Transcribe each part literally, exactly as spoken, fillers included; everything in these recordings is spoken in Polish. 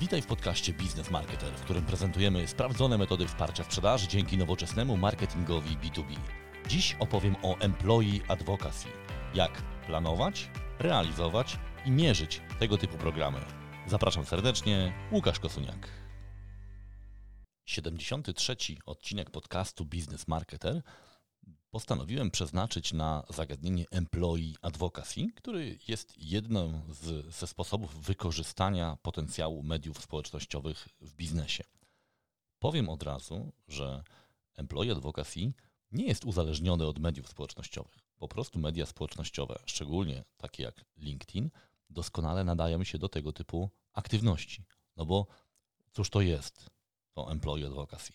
Witaj w podcaście Biznes Marketer, w którym prezentujemy sprawdzone metody wsparcia sprzedaży dzięki nowoczesnemu marketingowi B dwa B. Dziś opowiem o employee advocacy, jak planować, realizować i mierzyć tego typu programy. Zapraszam serdecznie, Łukasz Kosuniak. siedemdziesiąty trzeci odcinek podcastu Biznes Marketer postanowiłem przeznaczyć na zagadnienie employee advocacy, który jest jednym z, ze sposobów wykorzystania potencjału mediów społecznościowych w biznesie. Powiem od razu, że employee advocacy nie jest uzależniony od mediów społecznościowych. Po prostu media społecznościowe, szczególnie takie jak LinkedIn, doskonale nadają się do tego typu aktywności. No bo cóż to jest to employee advocacy?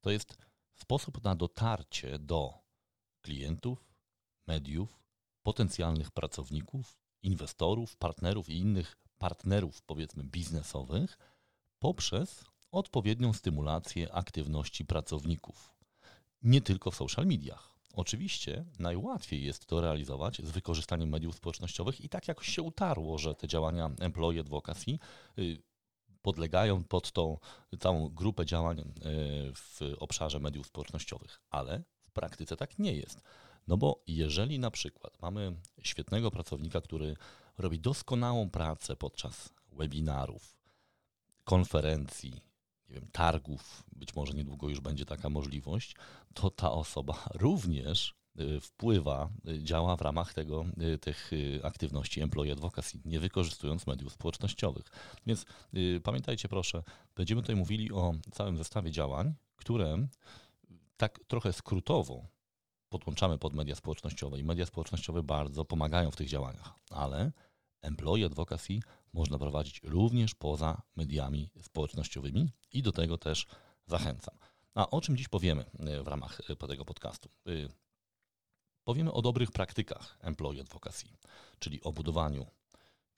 To jest sposób na dotarcie do klientów, mediów, potencjalnych pracowników, inwestorów, partnerów i innych partnerów, powiedzmy, biznesowych poprzez odpowiednią stymulację aktywności pracowników. Nie tylko w social mediach. Oczywiście najłatwiej jest to realizować z wykorzystaniem mediów społecznościowych i tak jakoś się utarło, że te działania employee advocacy yy, podlegają pod tą całą grupę działań w obszarze mediów społecznościowych, ale w praktyce tak nie jest. No bo jeżeli na przykład mamy świetnego pracownika, który robi doskonałą pracę podczas webinarów, konferencji, nie wiem, targów, być może niedługo już będzie taka możliwość, to ta osoba również wpływa, działa w ramach tego, tych aktywności employee advocacy, nie wykorzystując mediów społecznościowych. Więc y, pamiętajcie proszę, będziemy tutaj mówili o całym zestawie działań, które tak trochę skrótowo podłączamy pod media społecznościowe i media społecznościowe bardzo pomagają w tych działaniach, ale employee advocacy można prowadzić również poza mediami społecznościowymi i do tego też zachęcam. A o czym dziś powiemy w ramach tego podcastu? Powiemy o dobrych praktykach employee advocacy, czyli o budowaniu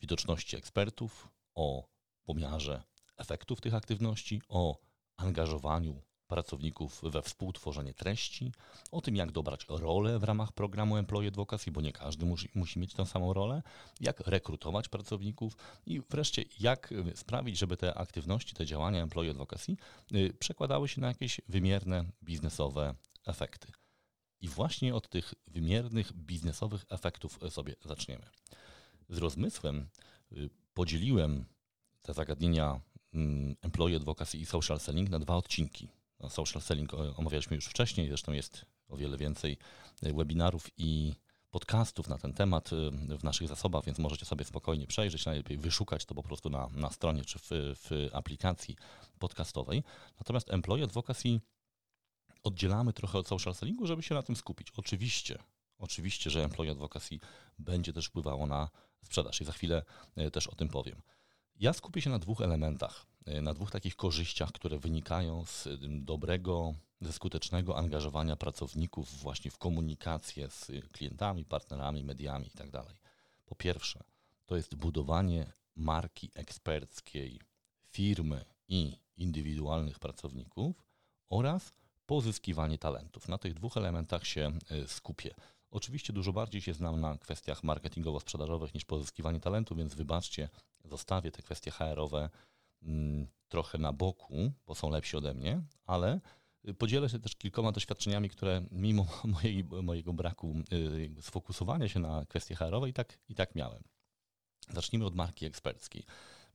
widoczności ekspertów, o pomiarze efektów tych aktywności, o angażowaniu pracowników we współtworzenie treści, o tym jak dobrać rolę w ramach programu employee advocacy, bo nie każdy musi, musi mieć tę samą rolę, jak rekrutować pracowników i wreszcie jak sprawić, żeby te aktywności, te działania employee advocacy przekładały się na jakieś wymierne biznesowe efekty. I właśnie od tych wymiernych biznesowych efektów sobie zaczniemy. Z rozmysłem podzieliłem te zagadnienia employee advocacy i social selling na dwa odcinki. Social selling omawialiśmy już wcześniej, zresztą jest o wiele więcej webinarów i podcastów na ten temat w naszych zasobach, więc możecie sobie spokojnie przejrzeć, najlepiej wyszukać to po prostu na, na stronie czy w, w aplikacji podcastowej. Natomiast employee advocacy oddzielamy trochę od social sellingu, żeby się na tym skupić. Oczywiście, oczywiście, że employee advocacy będzie też wpływało na sprzedaż i za chwilę też o tym powiem. Ja skupię się na dwóch elementach, na dwóch takich korzyściach, które wynikają z dobrego, ze skutecznego angażowania pracowników właśnie w komunikację z klientami, partnerami, mediami itd. Po pierwsze, to jest budowanie marki eksperckiej firmy i indywidualnych pracowników oraz pozyskiwanie talentów. Na tych dwóch elementach się skupię. Oczywiście dużo bardziej się znam na kwestiach marketingowo-sprzedażowych niż pozyskiwanie talentów, więc wybaczcie, zostawię te kwestie H R owe mm, trochę na boku, bo są lepsi ode mnie, ale podzielę się też kilkoma doświadczeniami, które mimo mojej, mojego braku yy, sfokusowania się na kwestie H R owe i tak, i tak miałem. Zacznijmy od marki eksperckiej.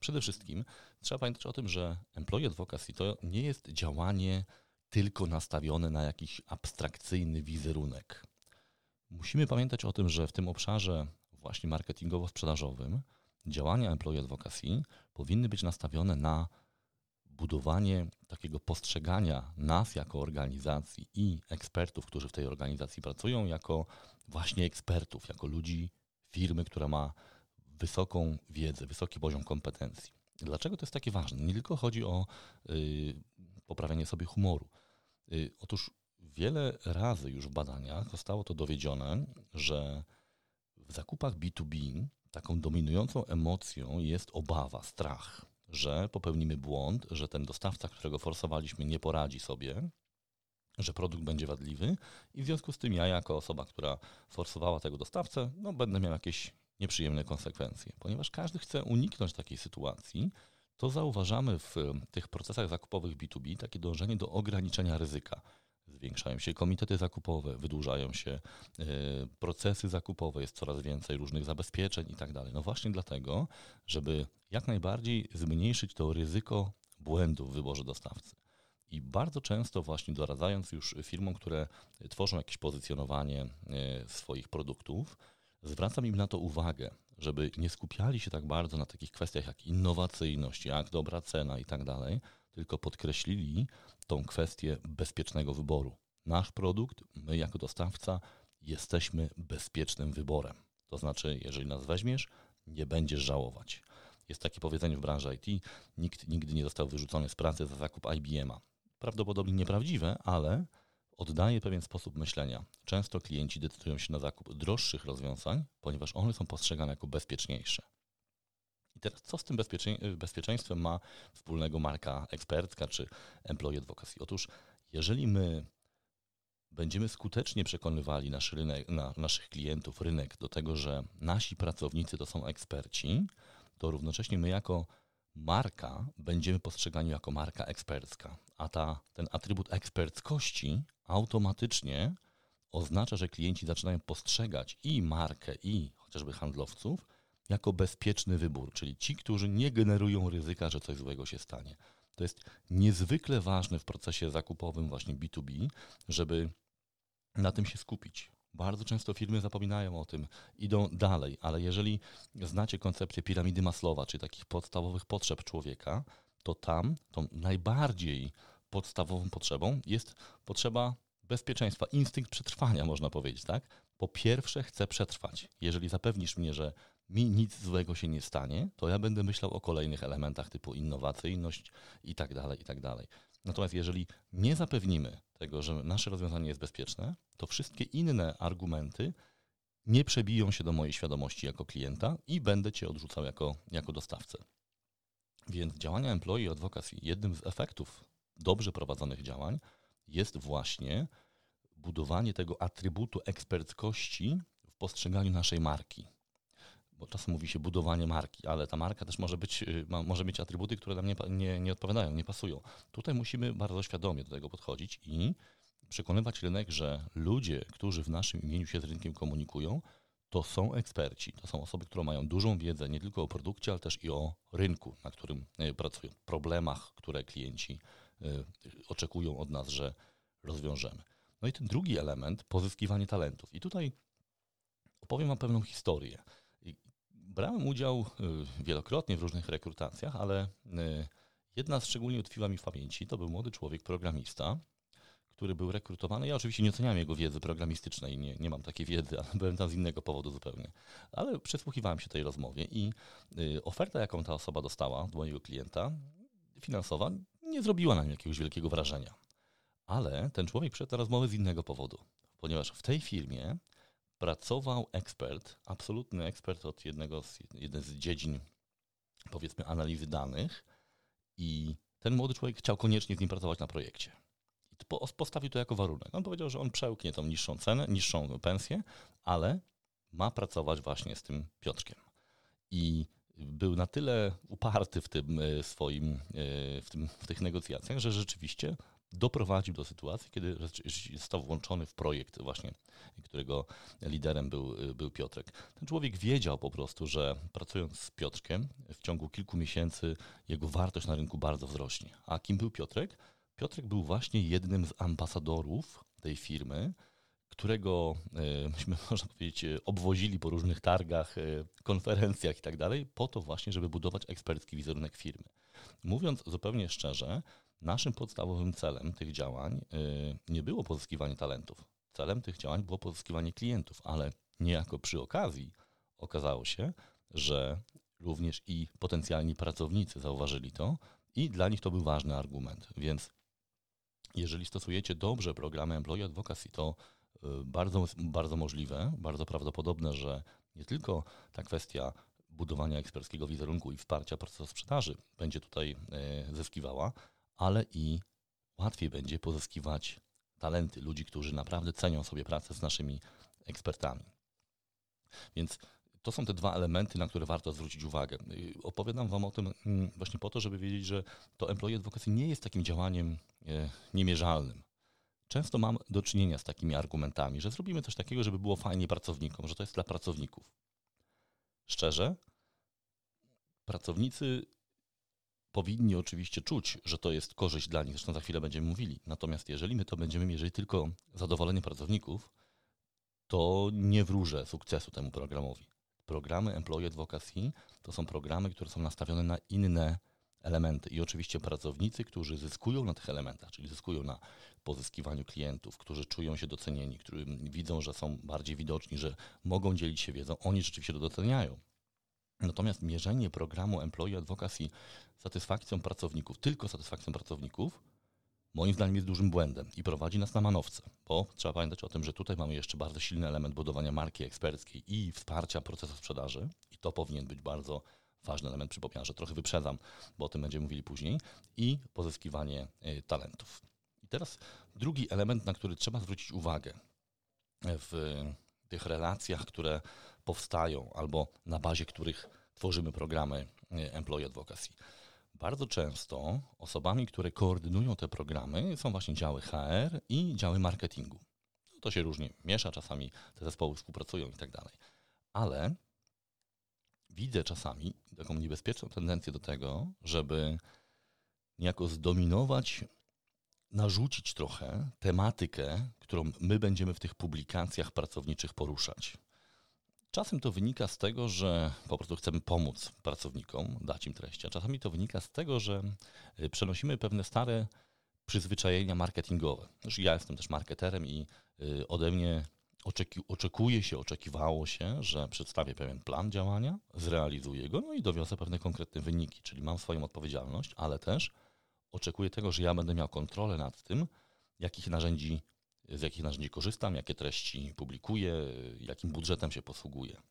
Przede wszystkim trzeba pamiętać o tym, że employee advocacy to nie jest działanie tylko nastawione na jakiś abstrakcyjny wizerunek. Musimy pamiętać o tym, że w tym obszarze właśnie marketingowo-sprzedażowym działania employee advocacy powinny być nastawione na budowanie takiego postrzegania nas jako organizacji i ekspertów, którzy w tej organizacji pracują, jako właśnie ekspertów, jako ludzi, firmy, która ma wysoką wiedzę, wysoki poziom kompetencji. Dlaczego to jest takie ważne? Nie tylko chodzi o yy, poprawianie sobie humoru. Yy, otóż wiele razy już w badaniach zostało to dowiedzione, że w zakupach B dwa B taką dominującą emocją jest obawa, strach, że popełnimy błąd, że ten dostawca, którego forsowaliśmy, nie poradzi sobie, że produkt będzie wadliwy i w związku z tym ja jako osoba, która forsowała tego dostawcę, no będę miał jakieś nieprzyjemne konsekwencje, ponieważ każdy chce uniknąć takiej sytuacji, to zauważamy w tych procesach zakupowych B dwa B takie dążenie do ograniczenia ryzyka. Zwiększają się komitety zakupowe, wydłużają się y, procesy zakupowe, jest coraz więcej różnych zabezpieczeń i tak dalej. No właśnie dlatego, żeby jak najbardziej zmniejszyć to ryzyko błędu w wyborze dostawcy. I bardzo często właśnie doradzając już firmom, które tworzą jakieś pozycjonowanie y, swoich produktów, zwracam im na to uwagę, żeby nie skupiali się tak bardzo na takich kwestiach jak innowacyjność, jak dobra cena i tak dalej, tylko podkreślili tą kwestię bezpiecznego wyboru. Nasz produkt, my jako dostawca, jesteśmy bezpiecznym wyborem. To znaczy, jeżeli nas weźmiesz, nie będziesz żałować. Jest takie powiedzenie w branży I T, nikt nigdy nie został wyrzucony z pracy za zakup I B M a. Prawdopodobnie nieprawdziwe, ale oddaje pewien sposób myślenia. Często klienci decydują się na zakup droższych rozwiązań, ponieważ one są postrzegane jako bezpieczniejsze. I teraz co z tym bezpiecze- bezpieczeństwem ma wspólnego marka ekspercka czy employee advocacy? Otóż jeżeli my będziemy skutecznie przekonywali nasz rynek, na, naszych klientów, rynek do tego, że nasi pracownicy to są eksperci, to równocześnie my jako marka będziemy postrzegani jako marka ekspercka. A ta, ten atrybut eksperckości automatycznie oznacza, że klienci zaczynają postrzegać i markę, i chociażby handlowców jako bezpieczny wybór, czyli ci, którzy nie generują ryzyka, że coś złego się stanie. To jest niezwykle ważne w procesie zakupowym właśnie B dwa B, żeby na tym się skupić. Bardzo często firmy zapominają o tym, idą dalej, ale jeżeli znacie koncepcję piramidy Maslowa, czyli takich podstawowych potrzeb człowieka, to tam tą najbardziej podstawową potrzebą jest potrzeba bezpieczeństwa, instynkt przetrwania, można powiedzieć, tak? Po pierwsze, chcę przetrwać. Jeżeli zapewnisz mnie, że mi nic złego się nie stanie, to ja będę myślał o kolejnych elementach typu innowacyjność i tak dalej, i tak dalej. Natomiast jeżeli nie zapewnimy tego, że nasze rozwiązanie jest bezpieczne, to wszystkie inne argumenty nie przebiją się do mojej świadomości jako klienta i będę cię odrzucał jako, jako dostawcę. Więc działania employee advocacy, jednym z efektów dobrze prowadzonych działań jest właśnie budowanie tego atrybutu eksperckości w postrzeganiu naszej marki. Bo czasem mówi się budowanie marki, ale ta marka też może być, ma, może mieć atrybuty, które nam nie, nie, nie odpowiadają, nie pasują. Tutaj musimy bardzo świadomie do tego podchodzić i przekonywać rynek, że ludzie, którzy w naszym imieniu się z rynkiem komunikują, to są eksperci, to są osoby, które mają dużą wiedzę nie tylko o produkcie, ale też i o rynku, na którym pracują, problemach, które klienci y, oczekują od nas, że rozwiążemy. No i ten drugi element, pozyskiwanie talentów. I tutaj opowiem wam pewną historię. Brałem udział wielokrotnie w różnych rekrutacjach, ale jedna szczególnie utkwiła mi w pamięci. To był młody człowiek, programista, który był rekrutowany. Ja oczywiście nie oceniam jego wiedzy programistycznej, nie, nie mam takiej wiedzy, ale byłem tam z innego powodu zupełnie. Ale przysłuchiwałem się tej rozmowie i oferta, jaką ta osoba dostała od mojego klienta, finansowa, nie zrobiła na mnie jakiegoś wielkiego wrażenia. Ale ten człowiek przyszedł na rozmowę z innego powodu, ponieważ w tej firmie pracował ekspert, absolutny ekspert od jednego z, jeden z dziedzin, powiedzmy, analizy danych i ten młody człowiek chciał koniecznie z nim pracować na projekcie. I po, postawił to jako warunek. On powiedział, że on przełknie tą niższą cenę, niższą pensję, ale ma pracować właśnie z tym Piotrkiem. I był na tyle uparty w tym swoim, w, tym, w tych negocjacjach, że rzeczywiście doprowadził do sytuacji, kiedy został włączony w projekt właśnie, którego liderem był, był Piotrek. Ten człowiek wiedział po prostu, że pracując z Piotrkiem w ciągu kilku miesięcy jego wartość na rynku bardzo wzrośnie. A kim był Piotrek? Piotrek był właśnie jednym z ambasadorów tej firmy, którego myśmy, można powiedzieć, obwozili po różnych targach, konferencjach i tak dalej, po to właśnie, żeby budować ekspercki wizerunek firmy. Mówiąc zupełnie szczerze, naszym podstawowym celem tych działań yy, nie było pozyskiwanie talentów. Celem tych działań było pozyskiwanie klientów, ale niejako przy okazji okazało się, że również i potencjalni pracownicy zauważyli to i dla nich to był ważny argument. Więc jeżeli stosujecie dobrze programy Employee Advocacy, to yy, bardzo, bardzo możliwe, bardzo prawdopodobne, że nie tylko ta kwestia budowania eksperckiego wizerunku i wsparcia procesu sprzedaży będzie tutaj yy, zyskiwała, ale i łatwiej będzie pozyskiwać talenty ludzi, którzy naprawdę cenią sobie pracę z naszymi ekspertami. Więc To są te dwa elementy, na które warto zwrócić uwagę. Opowiadam Wam o tym właśnie po to, żeby wiedzieć, że to employee advocacy nie jest takim działaniem niemierzalnym. Często mam do czynienia z takimi argumentami, że zrobimy coś takiego, żeby było fajnie pracownikom, że to jest dla pracowników. Szczerze, pracownicy powinni oczywiście czuć, że to jest korzyść dla nich, zresztą za chwilę będziemy mówili. Natomiast jeżeli my to będziemy mierzyli tylko zadowolenie pracowników, to nie wróżę sukcesu temu programowi. Programy Employee Advocacy to są programy, które są nastawione na inne elementy i oczywiście pracownicy, którzy zyskują na tych elementach, czyli zyskują na pozyskiwaniu klientów, którzy czują się docenieni, którzy widzą, że są bardziej widoczni, że mogą dzielić się wiedzą, oni rzeczywiście to doceniają. Natomiast mierzenie programu Employee Advocacy satysfakcją pracowników, tylko satysfakcją pracowników, moim zdaniem jest dużym błędem i prowadzi nas na manowce, bo trzeba pamiętać o tym, że tutaj mamy jeszcze bardzo silny element budowania marki eksperckiej i wsparcia procesu sprzedaży i to powinien być bardzo ważny element, przypominam, że trochę wyprzedzam, bo o tym będziemy mówili później, i pozyskiwanie y, talentów. I teraz drugi element, na który trzeba zwrócić uwagę w y, tych relacjach, które powstają albo na bazie których tworzymy programy y, Employee Advocacy. Bardzo często osobami, które koordynują te programy, są właśnie działy H R i działy marketingu. To się różnie miesza, czasami te zespoły współpracują i tak dalej. Ale widzę czasami taką niebezpieczną tendencję do tego, żeby niejako zdominować, narzucić trochę tematykę, którą my będziemy w tych publikacjach pracowniczych poruszać. Czasem to wynika z tego, że po prostu chcemy pomóc pracownikom, dać im treści, a czasami to wynika z tego, że przenosimy pewne stare przyzwyczajenia marketingowe. Już ja jestem też marketerem i ode mnie oczeki- oczekuje się, oczekiwało się, że przedstawię pewien plan działania, zrealizuję go no i dowiozę pewne konkretne wyniki, czyli mam swoją odpowiedzialność, ale też oczekuję tego, że ja będę miał kontrolę nad tym, jakich narzędzi z jakich narzędzi korzystam, jakie treści publikuję, jakim budżetem się posługuję.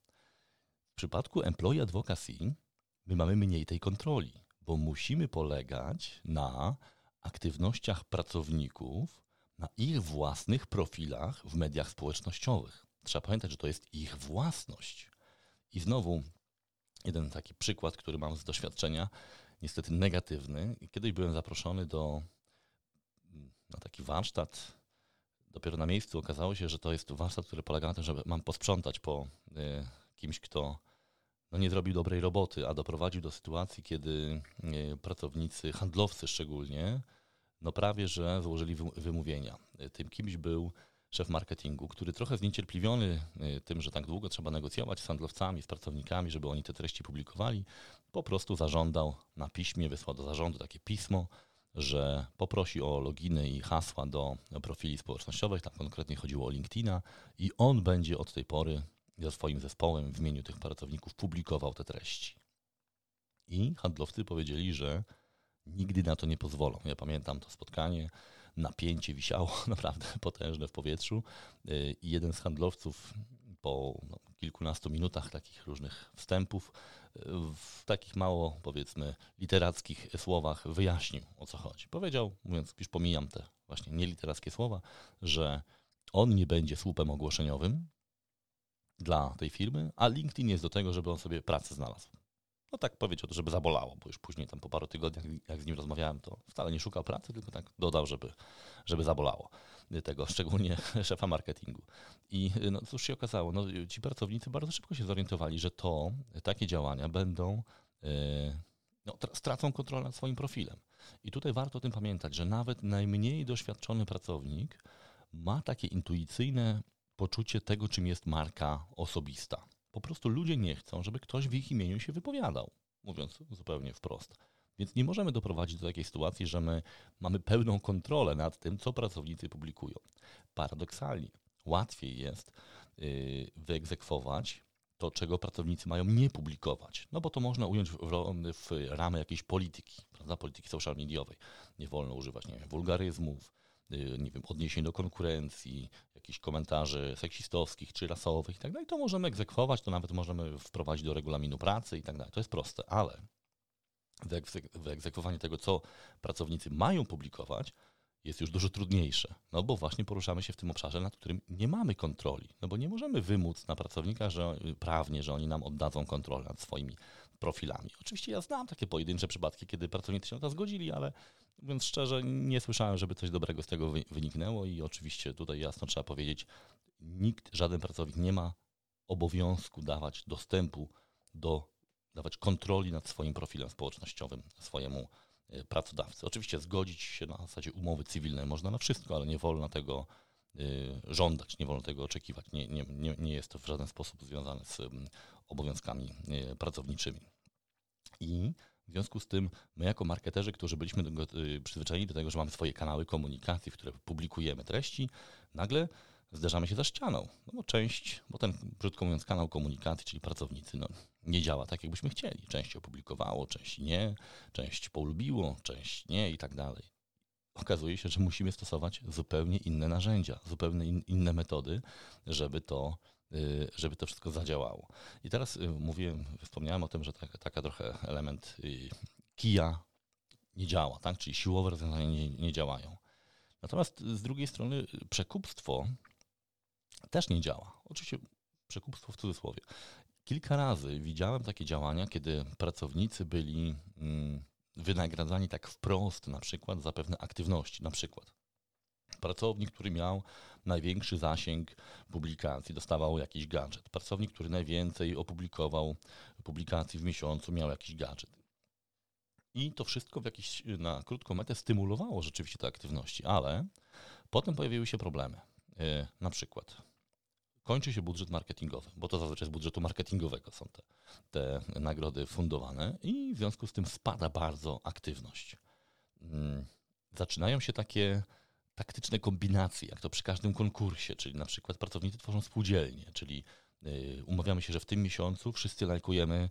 W przypadku Employee Advocacy my mamy mniej tej kontroli, bo musimy polegać na aktywnościach pracowników, na ich własnych profilach w mediach społecznościowych. Trzeba pamiętać, że to jest ich własność. I znowu jeden taki przykład, który mam z doświadczenia, niestety negatywny. Kiedyś byłem zaproszony do, na taki warsztat. Dopiero na miejscu okazało się, że to jest warsztat, który polega na tym, że mam posprzątać po y, kimś, kto no, nie zrobił dobrej roboty, a doprowadził do sytuacji, kiedy y, pracownicy, handlowcy szczególnie, no prawie że złożyli wy- wymówienia. Y, tym kimś był szef marketingu, który trochę zniecierpliwiony y, tym, że tak długo trzeba negocjować z handlowcami, z pracownikami, żeby oni te treści publikowali, po prostu zażądał na piśmie, wysłał do zarządu takie pismo, że poprosi o loginy i hasła do profili społecznościowych, tam konkretnie chodziło o LinkedIna i on będzie od tej pory ze swoim zespołem w imieniu tych pracowników publikował te treści. I handlowcy powiedzieli, że nigdy na to nie pozwolą. Ja pamiętam to spotkanie, napięcie wisiało naprawdę potężne w powietrzu i jeden z handlowców po no, kilkunastu minutach takich różnych wstępów, w takich mało, powiedzmy, literackich słowach wyjaśnił, o co chodzi. Powiedział, mówiąc, już pomijam te właśnie nieliterackie słowa, że on nie będzie słupem ogłoszeniowym dla tej firmy, a LinkedIn jest do tego, żeby on sobie pracę znalazł. No tak powiedział, żeby zabolało, bo już później tam po paru tygodniach, jak z nim rozmawiałem, to wcale nie szukał pracy, tylko tak dodał, żeby, żeby zabolało tego, szczególnie szefa marketingu. I no cóż się okazało, no, ci pracownicy bardzo szybko się zorientowali, że to, takie działania będą, yy, no, tra- stracą kontrolę nad swoim profilem. I tutaj warto o tym pamiętać, że nawet najmniej doświadczony pracownik ma takie intuicyjne poczucie tego, czym jest marka osobista. Po prostu ludzie nie chcą, żeby ktoś w ich imieniu się wypowiadał, mówiąc zupełnie wprost. Więc nie możemy doprowadzić do takiej sytuacji, że my mamy pełną kontrolę nad tym, co pracownicy publikują. Paradoksalnie łatwiej jest yy, wyegzekwować to, czego pracownicy mają nie publikować. No bo to można ująć w, w ramy jakiejś polityki, prawda? Polityki social mediowej. Nie wolno używać, nie wiem, wulgaryzmów, nie wiem, odniesień do konkurencji, jakichś komentarzy seksistowskich czy rasowych i tak dalej, to możemy egzekwować, to nawet możemy wprowadzić do regulaminu pracy i tak dalej. To jest proste, ale wyegzekwowanie tego, co pracownicy mają publikować, jest już dużo trudniejsze, no bo właśnie poruszamy się w tym obszarze, nad którym nie mamy kontroli, no bo nie możemy wymóc na pracownika, że prawnie, że oni nam oddadzą kontrolę nad swoimi profilami. Oczywiście ja znam takie pojedyncze przypadki, kiedy pracownicy się na to zgodzili, ale mówiąc szczerze, nie słyszałem, żeby coś dobrego z tego wyniknęło i oczywiście tutaj jasno trzeba powiedzieć, nikt, żaden pracownik nie ma obowiązku dawać dostępu do, dawać kontroli nad swoim profilem społecznościowym, swojemu pracodawcy. Oczywiście zgodzić się na zasadzie umowy cywilnej można na wszystko, ale nie wolno tego y, żądać, nie wolno tego oczekiwać. Nie, nie, nie, nie jest to w żaden sposób związane z y, obowiązkami y, pracowniczymi. I w związku z tym my jako marketerzy, którzy byliśmy do, y, przyzwyczajeni do tego, że mamy swoje kanały komunikacji, w które publikujemy treści, nagle zderzamy się za ścianą. No bo część, bo ten, brzydko mówiąc, kanał komunikacji, czyli pracownicy, no, nie działa tak, jakbyśmy chcieli. Część opublikowało, część nie, część polubiło, część nie i tak dalej. Okazuje się, że musimy stosować zupełnie inne narzędzia, zupełnie in, inne metody, żeby to, żeby to wszystko zadziałało. I teraz mówiłem, wspomniałem o tym, że taka, taka trochę element kija nie działa, tak? Czyli siłowe rozwiązania nie, nie działają. Natomiast z drugiej strony przekupstwo też nie działa. Oczywiście przekupstwo w cudzysłowie. Kilka razy widziałem takie działania, kiedy pracownicy byli mm, wynagradzani tak wprost na przykład za pewne aktywności. Na przykład pracownik, który miał największy zasięg publikacji, dostawał jakiś gadżet. Pracownik, który najwięcej opublikował publikacji w miesiącu, miał jakiś gadżet. I to wszystko w jakiś, na krótką metę stymulowało rzeczywiście te aktywności, ale potem pojawiły się problemy. Yy, na przykład kończy się budżet marketingowy, bo to zazwyczaj z budżetu marketingowego są te, te nagrody fundowane i w związku z tym spada bardzo aktywność. Yy, zaczynają się takie taktyczne kombinacje, jak to przy każdym konkursie, czyli na przykład pracownicy tworzą spółdzielnie, czyli umawiamy się, że w tym miesiącu wszyscy lajkujemy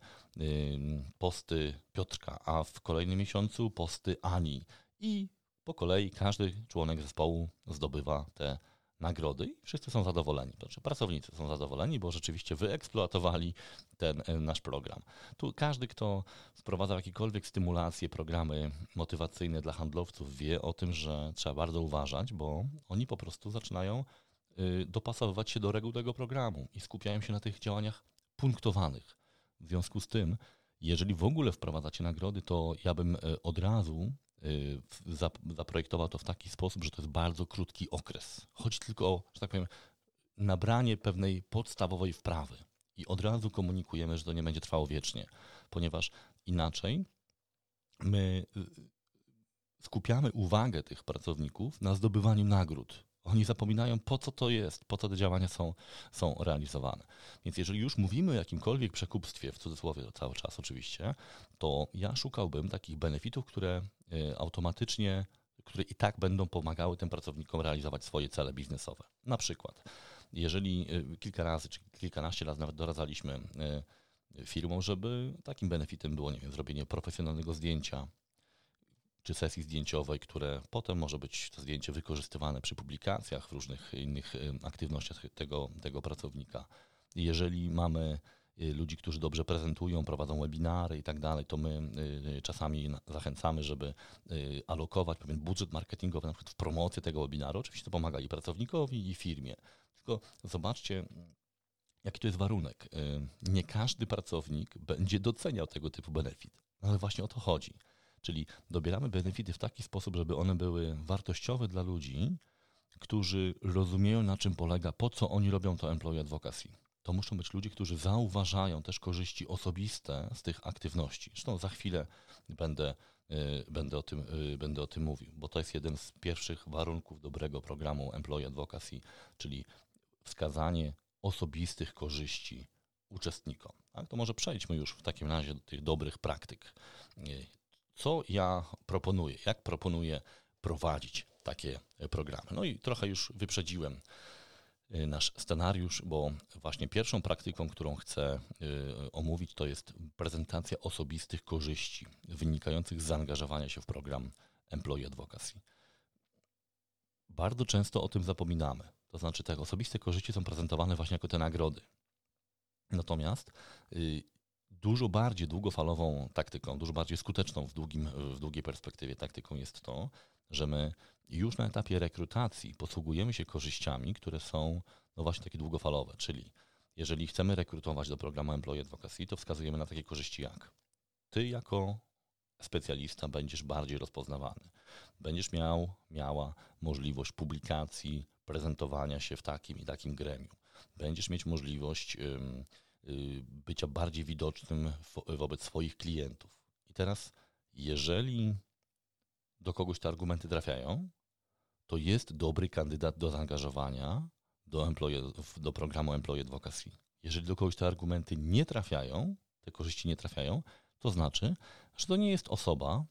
posty Piotrka, a w kolejnym miesiącu posty Ani. I po kolei każdy członek zespołu zdobywa te nagrody i wszyscy są zadowoleni. Znaczy, pracownicy są zadowoleni, bo rzeczywiście wyeksploatowali ten nasz program. Tu każdy, kto wprowadza jakiekolwiek stymulacje, programy motywacyjne dla handlowców, wie o tym, że trzeba bardzo uważać, bo oni po prostu zaczynają dopasowywać się do reguł tego programu i skupiają się na tych działaniach punktowanych. W związku z tym, jeżeli w ogóle wprowadzacie nagrody, to ja bym od razu zaprojektował to w taki sposób, że to jest bardzo krótki okres. Chodzi tylko o, że tak powiem, nabranie pewnej podstawowej wprawy i od razu komunikujemy, że to nie będzie trwało wiecznie, ponieważ inaczej my skupiamy uwagę tych pracowników na zdobywaniu nagród. Oni zapominają, po co to jest, po co te działania są, są realizowane. Więc jeżeli już mówimy o jakimkolwiek przekupstwie, w cudzysłowie cały czas oczywiście, to ja szukałbym takich benefitów, które y, automatycznie, które i tak będą pomagały tym pracownikom realizować swoje cele biznesowe. Na przykład, jeżeli y, kilka razy, czy kilkanaście razy nawet doradzaliśmy y, firmom, żeby takim benefitem było, nie wiem, zrobienie profesjonalnego zdjęcia, czy sesji zdjęciowej, które potem może być to zdjęcie wykorzystywane przy publikacjach, w różnych innych aktywnościach tego, tego pracownika. Jeżeli mamy ludzi, którzy dobrze prezentują, prowadzą webinary i tak dalej, to my czasami zachęcamy, żeby alokować pewien budżet marketingowy na przykład w promocję tego webinaru. Oczywiście to pomaga i pracownikowi, i firmie. Tylko zobaczcie, jaki to jest warunek. Nie każdy pracownik będzie doceniał tego typu benefit, ale właśnie o to chodzi. Czyli dobieramy benefity w taki sposób, żeby one były wartościowe dla ludzi, którzy rozumieją, na czym polega, po co oni robią to employee advocacy. To muszą być ludzie, którzy zauważają też korzyści osobiste z tych aktywności. Zresztą za chwilę będę, y, będę, o tym, y, będę o tym mówił, bo to jest jeden z pierwszych warunków dobrego programu employee advocacy, czyli wskazanie osobistych korzyści uczestnikom. Tak? To może przejdźmy już w takim razie do tych dobrych praktyk. Co ja proponuję? Jak proponuję prowadzić takie programy? No i trochę już wyprzedziłem nasz scenariusz, bo właśnie pierwszą praktyką, którą chcę omówić, to jest prezentacja osobistych korzyści wynikających z zaangażowania się w program Employee Advocacy. Bardzo często o tym zapominamy. To znaczy te osobiste korzyści są prezentowane właśnie jako te nagrody. Natomiast dużo bardziej długofalową taktyką, dużo bardziej skuteczną w, długim, w długiej perspektywie taktyką jest to, że my już na etapie rekrutacji posługujemy się korzyściami, które są no właśnie takie długofalowe, czyli jeżeli chcemy rekrutować do programu Employee Advocacy, to wskazujemy na takie korzyści jak ty jako specjalista będziesz bardziej rozpoznawany, będziesz miał, miała możliwość publikacji, prezentowania się w takim i takim gremium, będziesz mieć możliwość ym, y, bycia bardziej widocznym wo- wobec swoich klientów. I teraz, jeżeli do kogoś te argumenty trafiają, to jest dobry kandydat do zaangażowania do, employee, do programu Employee Advocacy. Jeżeli do kogoś te argumenty nie trafiają, te korzyści nie trafiają, to znaczy, że to nie jest osoba,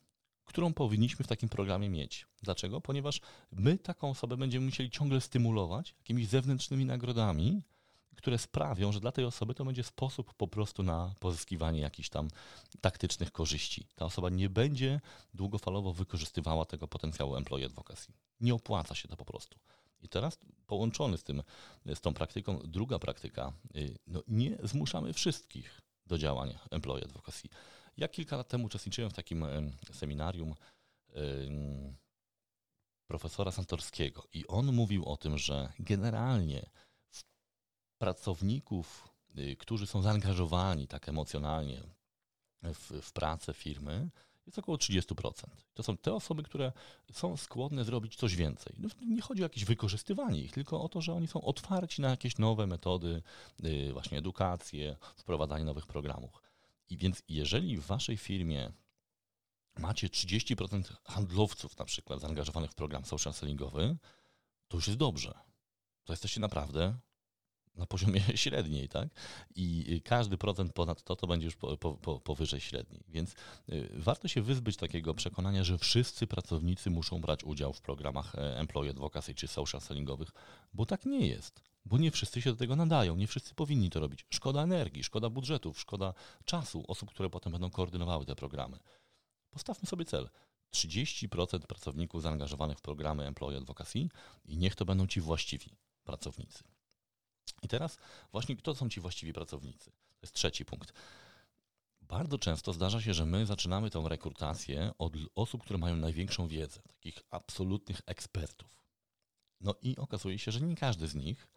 którą powinniśmy w takim programie mieć. Dlaczego? Ponieważ my taką osobę będziemy musieli ciągle stymulować jakimiś zewnętrznymi nagrodami, które sprawią, że dla tej osoby to będzie sposób po prostu na pozyskiwanie jakichś tam taktycznych korzyści. Ta osoba nie będzie długofalowo wykorzystywała tego potencjału employee advocacy. Nie opłaca się to po prostu. I teraz połączony z tym, z tą praktyką, druga praktyka, no nie zmuszamy wszystkich do działania employee advocacy. Ja kilka lat temu uczestniczyłem w takim seminarium profesora Santorskiego i on mówił o tym, że generalnie pracowników, którzy są zaangażowani tak emocjonalnie w, w pracę firmy, jest około trzydzieści procent. To są te osoby, które są skłonne zrobić coś więcej. Nie chodzi o jakieś wykorzystywanie ich, tylko o to, że oni są otwarci na jakieś nowe metody, właśnie edukację, wprowadzanie nowych programów. I więc jeżeli w waszej firmie macie trzydzieści procent handlowców na przykład zaangażowanych w program social sellingowy, to już jest dobrze. To jesteście naprawdę na poziomie średniej, tak? I każdy procent ponad to, to będzie już po, po, powyżej średniej. Więc y, warto się wyzbyć takiego przekonania, że wszyscy pracownicy muszą brać udział w programach Employee Advocacy czy social sellingowych, bo tak nie jest. Bo nie wszyscy się do tego nadają, nie wszyscy powinni to robić. Szkoda energii, szkoda budżetów, szkoda czasu osób, które potem będą koordynowały te programy. Postawmy sobie cel. trzydzieści procent pracowników zaangażowanych w programy Employee Advocacy i niech to będą ci właściwi pracownicy. I teraz właśnie kto są ci właściwi pracownicy? To jest trzeci punkt. Bardzo często zdarza się, że my zaczynamy tą rekrutację od osób, które mają największą wiedzę, takich absolutnych ekspertów. No i okazuje się, że nie każdy z nich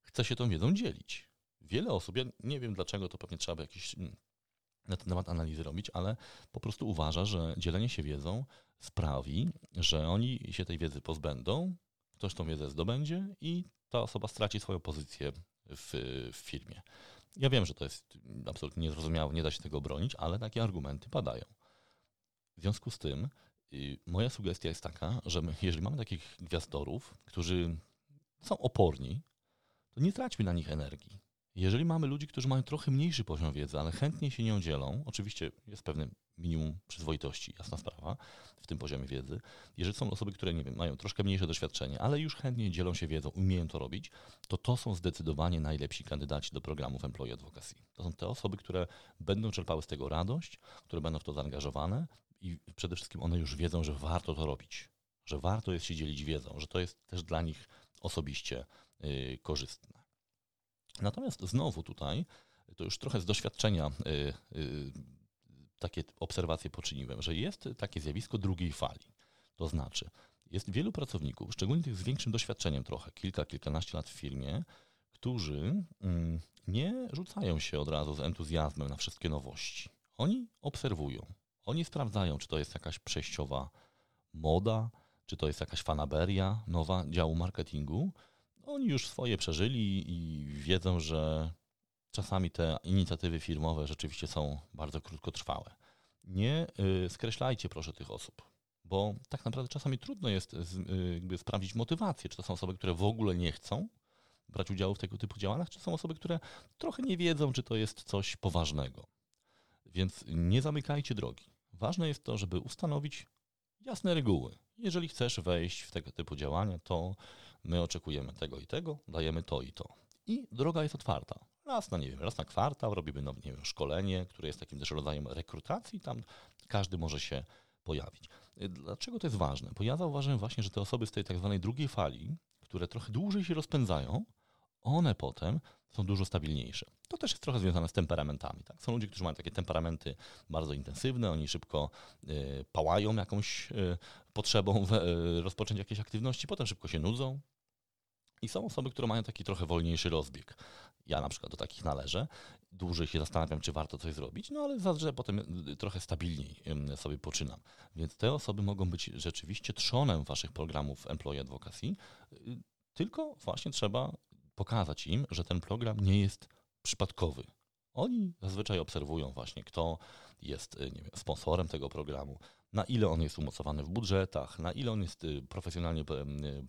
chce się tą wiedzą dzielić. Wiele osób, ja nie wiem dlaczego, to pewnie trzeba by jakieś na ten temat analizy robić, ale po prostu uważa, że dzielenie się wiedzą sprawi, że oni się tej wiedzy pozbędą, ktoś tą wiedzę zdobędzie i ta osoba straci swoją pozycję w, w firmie. Ja wiem, że to jest absolutnie niezrozumiałe, nie da się tego bronić, ale takie argumenty padają. W związku z tym y, moja sugestia jest taka, że my, jeżeli mamy takich gwiazdorów, którzy są oporni, to nie traćmy na nich energii. Jeżeli mamy ludzi, którzy mają trochę mniejszy poziom wiedzy, ale chętnie się nią dzielą, oczywiście jest pewne minimum przyzwoitości, jasna sprawa, w tym poziomie wiedzy. Jeżeli są osoby, które nie wiem, mają troszkę mniejsze doświadczenie, ale już chętnie dzielą się wiedzą, umieją to robić, to to są zdecydowanie najlepsi kandydaci do programów Employee Advocacy. To są te osoby, które będą czerpały z tego radość, które będą w to zaangażowane i przede wszystkim one już wiedzą, że warto to robić, że warto jest się dzielić wiedzą, że to jest też dla nich osobiście yy, korzystne. Natomiast znowu tutaj, to już trochę z doświadczenia yy, yy, takie obserwacje poczyniłem, że jest takie zjawisko drugiej fali. To znaczy, jest wielu pracowników, szczególnie tych z większym doświadczeniem trochę, kilka, kilkanaście lat w firmie, którzy mm, nie rzucają się od razu z entuzjazmem na wszystkie nowości. Oni obserwują, oni sprawdzają, czy to jest jakaś przejściowa moda, czy to jest jakaś fanaberia nowa działu marketingu. Oni już swoje przeżyli i wiedzą, że czasami te inicjatywy firmowe rzeczywiście są bardzo krótkotrwałe. Nie y, skreślajcie proszę tych osób, bo tak naprawdę czasami trudno jest z, y, jakby sprawdzić motywację, czy to są osoby, które w ogóle nie chcą brać udziału w tego typu działaniach, czy są osoby, które trochę nie wiedzą, czy to jest coś poważnego. Więc nie zamykajcie drogi. Ważne jest to, żeby ustanowić jasne reguły. Jeżeli chcesz wejść w tego typu działania, to my oczekujemy tego i tego, dajemy to i to. I droga jest otwarta. Raz na, nie wiem, raz na kwartał robimy no, nie wiem, szkolenie, które jest takim też rodzajem rekrutacji, tam każdy może się pojawić. Dlaczego to jest ważne? Bo ja zauważyłem właśnie, że te osoby z tej tak zwanej drugiej fali, które trochę dłużej się rozpędzają, one potem są dużo stabilniejsze. To też jest trochę związane z temperamentami. Tak? Są ludzie, którzy mają takie temperamenty bardzo intensywne, oni szybko y, pałają jakąś y, potrzebą w, y, rozpocząć jakieś aktywności, potem szybko się nudzą. I są osoby, które mają taki trochę wolniejszy rozbieg. Ja na przykład do takich należę. Dłużej się zastanawiam, czy warto coś zrobić, no ale zazwyczaj potem trochę stabilniej sobie poczynam. Więc te osoby mogą być rzeczywiście trzonem waszych programów Employee Advocacy, tylko właśnie trzeba pokazać im, że ten program nie jest przypadkowy. Oni zazwyczaj obserwują właśnie, kto jest, nie wiem, sponsorem tego programu, na ile on jest umocowany w budżetach, na ile on jest profesjonalnie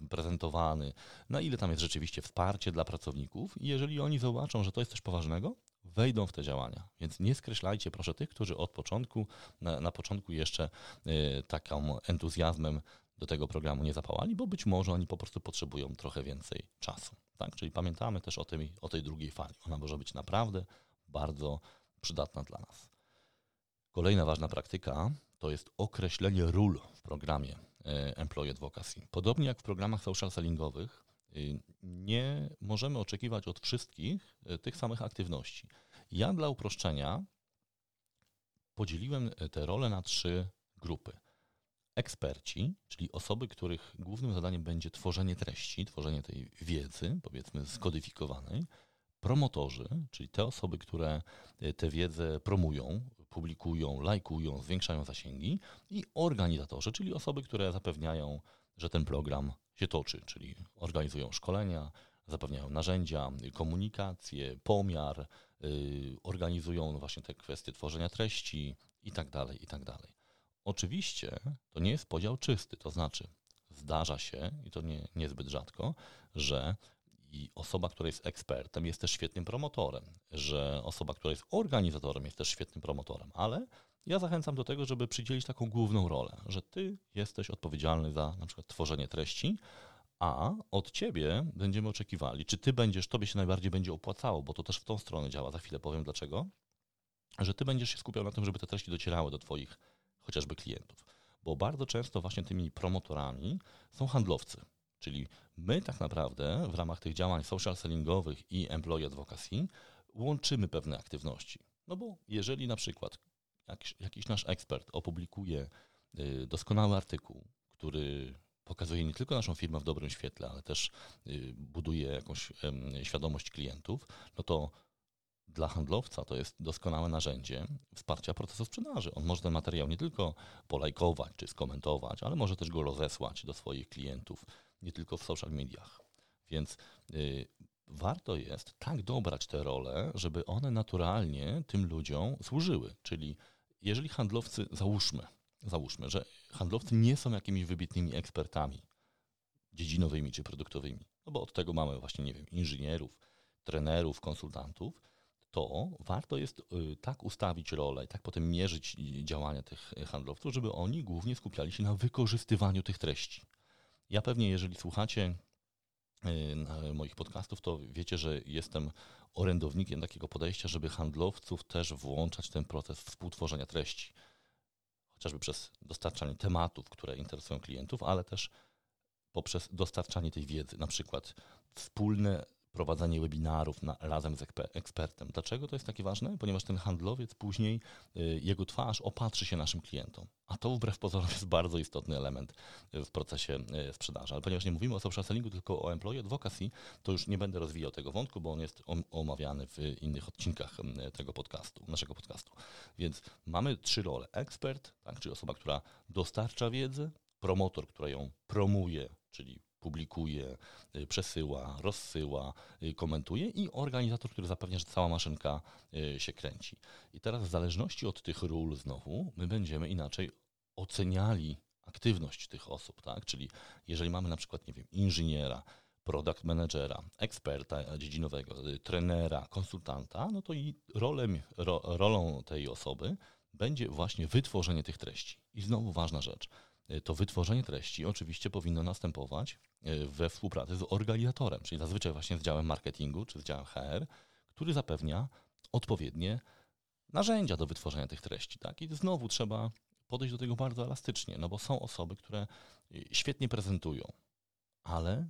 prezentowany, na ile tam jest rzeczywiście wsparcie dla pracowników. I jeżeli oni zobaczą, że to jest coś poważnego, wejdą w te działania. Więc nie skreślajcie proszę tych, którzy od początku, na, na początku jeszcze y, takim entuzjazmem do tego programu nie zapałali, bo być może oni po prostu potrzebują trochę więcej czasu. Tak? Czyli pamiętamy też o tej, o tej drugiej fali. Ona może być naprawdę bardzo przydatna dla nas. Kolejna ważna praktyka to jest określenie ról w programie Employee Advocacy. Podobnie jak w programach social sellingowych, nie możemy oczekiwać od wszystkich tych samych aktywności. Ja dla uproszczenia podzieliłem te role na trzy grupy. Eksperci, czyli osoby, których głównym zadaniem będzie tworzenie treści, tworzenie tej wiedzy, powiedzmy skodyfikowanej. Promotorzy, czyli te osoby, które tę wiedzę promują, publikują, lajkują, zwiększają zasięgi. I organizatorzy, czyli osoby, które zapewniają, że ten program się toczy, czyli organizują szkolenia, zapewniają narzędzia, komunikację, pomiar, yy, organizują właśnie te kwestie tworzenia treści i tak dalej, i tak dalej. Oczywiście to nie jest podział czysty, to znaczy zdarza się, i to nie, niezbyt rzadko, że i osoba, która jest ekspertem, jest też świetnym promotorem, że osoba, która jest organizatorem, jest też świetnym promotorem, ale ja zachęcam do tego, żeby przydzielić taką główną rolę, że ty jesteś odpowiedzialny za na przykład tworzenie treści, a od ciebie będziemy oczekiwali, czy ty będziesz, tobie się najbardziej będzie opłacało, bo to też w tą stronę działa, za chwilę powiem dlaczego, że ty będziesz się skupiał na tym, żeby te treści docierały do twoich chociażby klientów, bo bardzo często właśnie tymi promotorami są handlowcy. Czyli my tak naprawdę w ramach tych działań social sellingowych i employee advocacy łączymy pewne aktywności. No bo jeżeli na przykład jakiś, jakiś nasz ekspert opublikuje y, doskonały artykuł, który pokazuje nie tylko naszą firmę w dobrym świetle, ale też y, buduje jakąś y, świadomość klientów, no to dla handlowca to jest doskonałe narzędzie wsparcia procesu sprzedaży. On może ten materiał nie tylko polajkować czy skomentować, ale może też go rozesłać do swoich klientów, nie tylko w social mediach. Więc y, warto jest tak dobrać te role, żeby one naturalnie tym ludziom służyły. Czyli jeżeli handlowcy, załóżmy, załóżmy, że handlowcy nie są jakimiś wybitnymi ekspertami dziedzinowymi czy produktowymi, no bo od tego mamy właśnie, nie wiem, inżynierów, trenerów, konsultantów, to warto jest y, tak ustawić rolę i tak potem mierzyć działania tych handlowców, żeby oni głównie skupiali się na wykorzystywaniu tych treści. Ja pewnie, jeżeli słuchacie yy, moich podcastów, to wiecie, że jestem orędownikiem takiego podejścia, żeby handlowców też włączać w ten proces współtworzenia treści. Chociażby przez dostarczanie tematów, które interesują klientów, ale też poprzez dostarczanie tej wiedzy. Na przykład wspólne prowadzenie webinarów na, razem z eksper- ekspertem. Dlaczego to jest takie ważne? Ponieważ ten handlowiec później, y, jego twarz opatrzy się naszym klientom. A to wbrew pozorom jest bardzo istotny element y, w procesie y, sprzedaży. Ale ponieważ nie mówimy o social sellingu, tylko o employee advocacy, to już nie będę rozwijał tego wątku, bo on jest om- omawiany w innych odcinkach y, tego podcastu, naszego podcastu. Więc mamy trzy role. Ekspert, tak, czyli osoba, która dostarcza wiedzy, promotor, która ją promuje, czyli publikuje, przesyła, rozsyła, komentuje i organizator, który zapewnia, że cała maszynka się kręci. I teraz w zależności od tych ról znowu my będziemy inaczej oceniali aktywność tych osób, tak? Czyli jeżeli mamy na przykład, nie wiem, inżyniera, product managera, eksperta dziedzinowego, trenera, konsultanta, no to i rolem, ro, rolą tej osoby będzie właśnie wytworzenie tych treści. I znowu ważna rzecz. To wytworzenie treści oczywiście powinno następować we współpracy z organizatorem, czyli zazwyczaj właśnie z działem marketingu czy z działem H R, który zapewnia odpowiednie narzędzia do wytworzenia tych treści. Tak? I znowu trzeba podejść do tego bardzo elastycznie, no bo są osoby, które świetnie prezentują, ale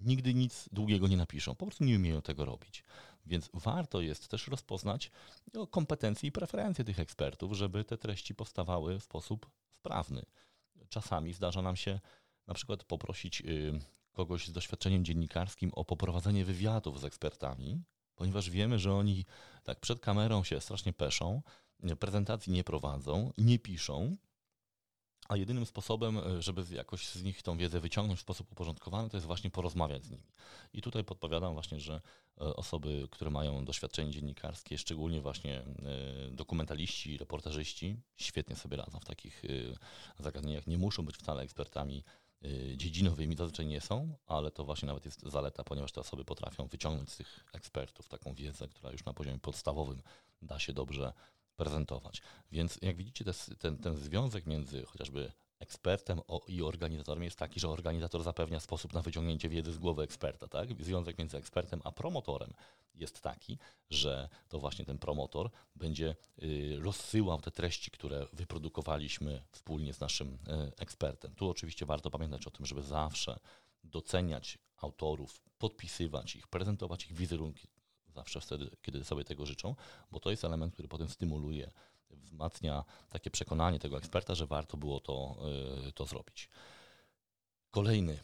nigdy nic długiego nie napiszą, po prostu nie umieją tego robić. Więc warto jest też rozpoznać kompetencje i preferencje tych ekspertów, żeby te treści powstawały w sposób sprawny. Czasami zdarza nam się na przykład poprosić kogoś z doświadczeniem dziennikarskim o poprowadzenie wywiadów z ekspertami, ponieważ wiemy, że oni tak przed kamerą się strasznie peszą, prezentacji nie prowadzą, nie piszą, a jedynym sposobem, żeby jakoś z nich tą wiedzę wyciągnąć w sposób uporządkowany, to jest właśnie porozmawiać z nimi. I tutaj podpowiadam właśnie, że osoby, które mają doświadczenie dziennikarskie, szczególnie właśnie dokumentaliści, reportażyści, świetnie sobie radzą w takich zagadnieniach. Nie muszą być wcale ekspertami dziedzinowymi, zazwyczaj nie są, ale to właśnie nawet jest zaleta, ponieważ te osoby potrafią wyciągnąć z tych ekspertów taką wiedzę, która już na poziomie podstawowym da się dobrze prezentować. Więc jak widzicie, ten, ten związek między chociażby ekspertem i organizatorem jest taki, że organizator zapewnia sposób na wyciągnięcie wiedzy z głowy eksperta, tak? Związek między ekspertem a promotorem jest taki, że to właśnie ten promotor będzie rozsyłał te treści, które wyprodukowaliśmy wspólnie z naszym ekspertem. Tu oczywiście warto pamiętać o tym, żeby zawsze doceniać autorów, podpisywać ich, prezentować ich wizerunki, zawsze wtedy, kiedy sobie tego życzą, bo to jest element, który potem stymuluje, wzmacnia takie przekonanie tego eksperta, że warto było to, to zrobić. Kolejny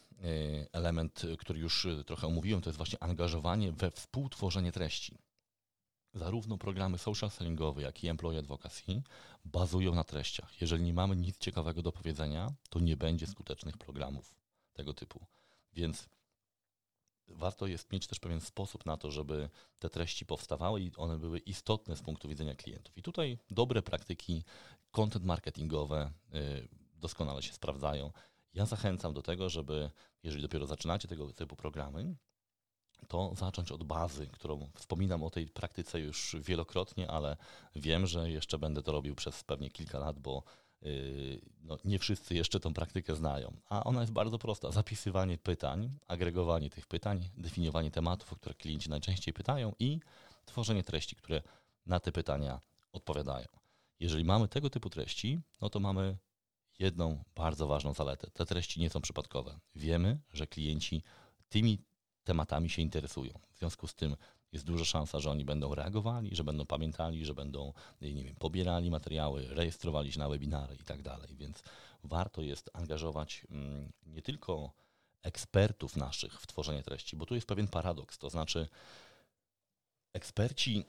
element, który już trochę omówiłem, to jest właśnie angażowanie we współtworzenie treści. Zarówno programy social sellingowe, jak i employee advocacy bazują na treściach. Jeżeli nie mamy nic ciekawego do powiedzenia, to nie będzie skutecznych programów tego typu. Więc warto jest mieć też pewien sposób na to, żeby te treści powstawały i one były istotne z punktu widzenia klientów. I tutaj dobre praktyki content marketingowe doskonale się sprawdzają. Ja zachęcam do tego, żeby, jeżeli dopiero zaczynacie tego typu programy, to zacząć od bazy, którą wspominam o tej praktyce już wielokrotnie, ale wiem, że jeszcze będę to robił przez pewnie kilka lat, bo no, nie wszyscy jeszcze tą praktykę znają, a ona jest bardzo prosta. Zapisywanie pytań, agregowanie tych pytań, definiowanie tematów, o które klienci najczęściej pytają i tworzenie treści, które na te pytania odpowiadają. Jeżeli mamy tego typu treści, no to mamy jedną bardzo ważną zaletę. Te treści nie są przypadkowe. Wiemy, że klienci tymi tematami się interesują. W związku z tym jest duża szansa, że oni będą reagowali, że będą pamiętali, że będą, nie wiem, pobierali materiały, rejestrowali się na webinary i tak dalej. Więc warto jest angażować nie tylko ekspertów naszych w tworzenie treści, bo tu jest pewien paradoks. To znaczy, eksperci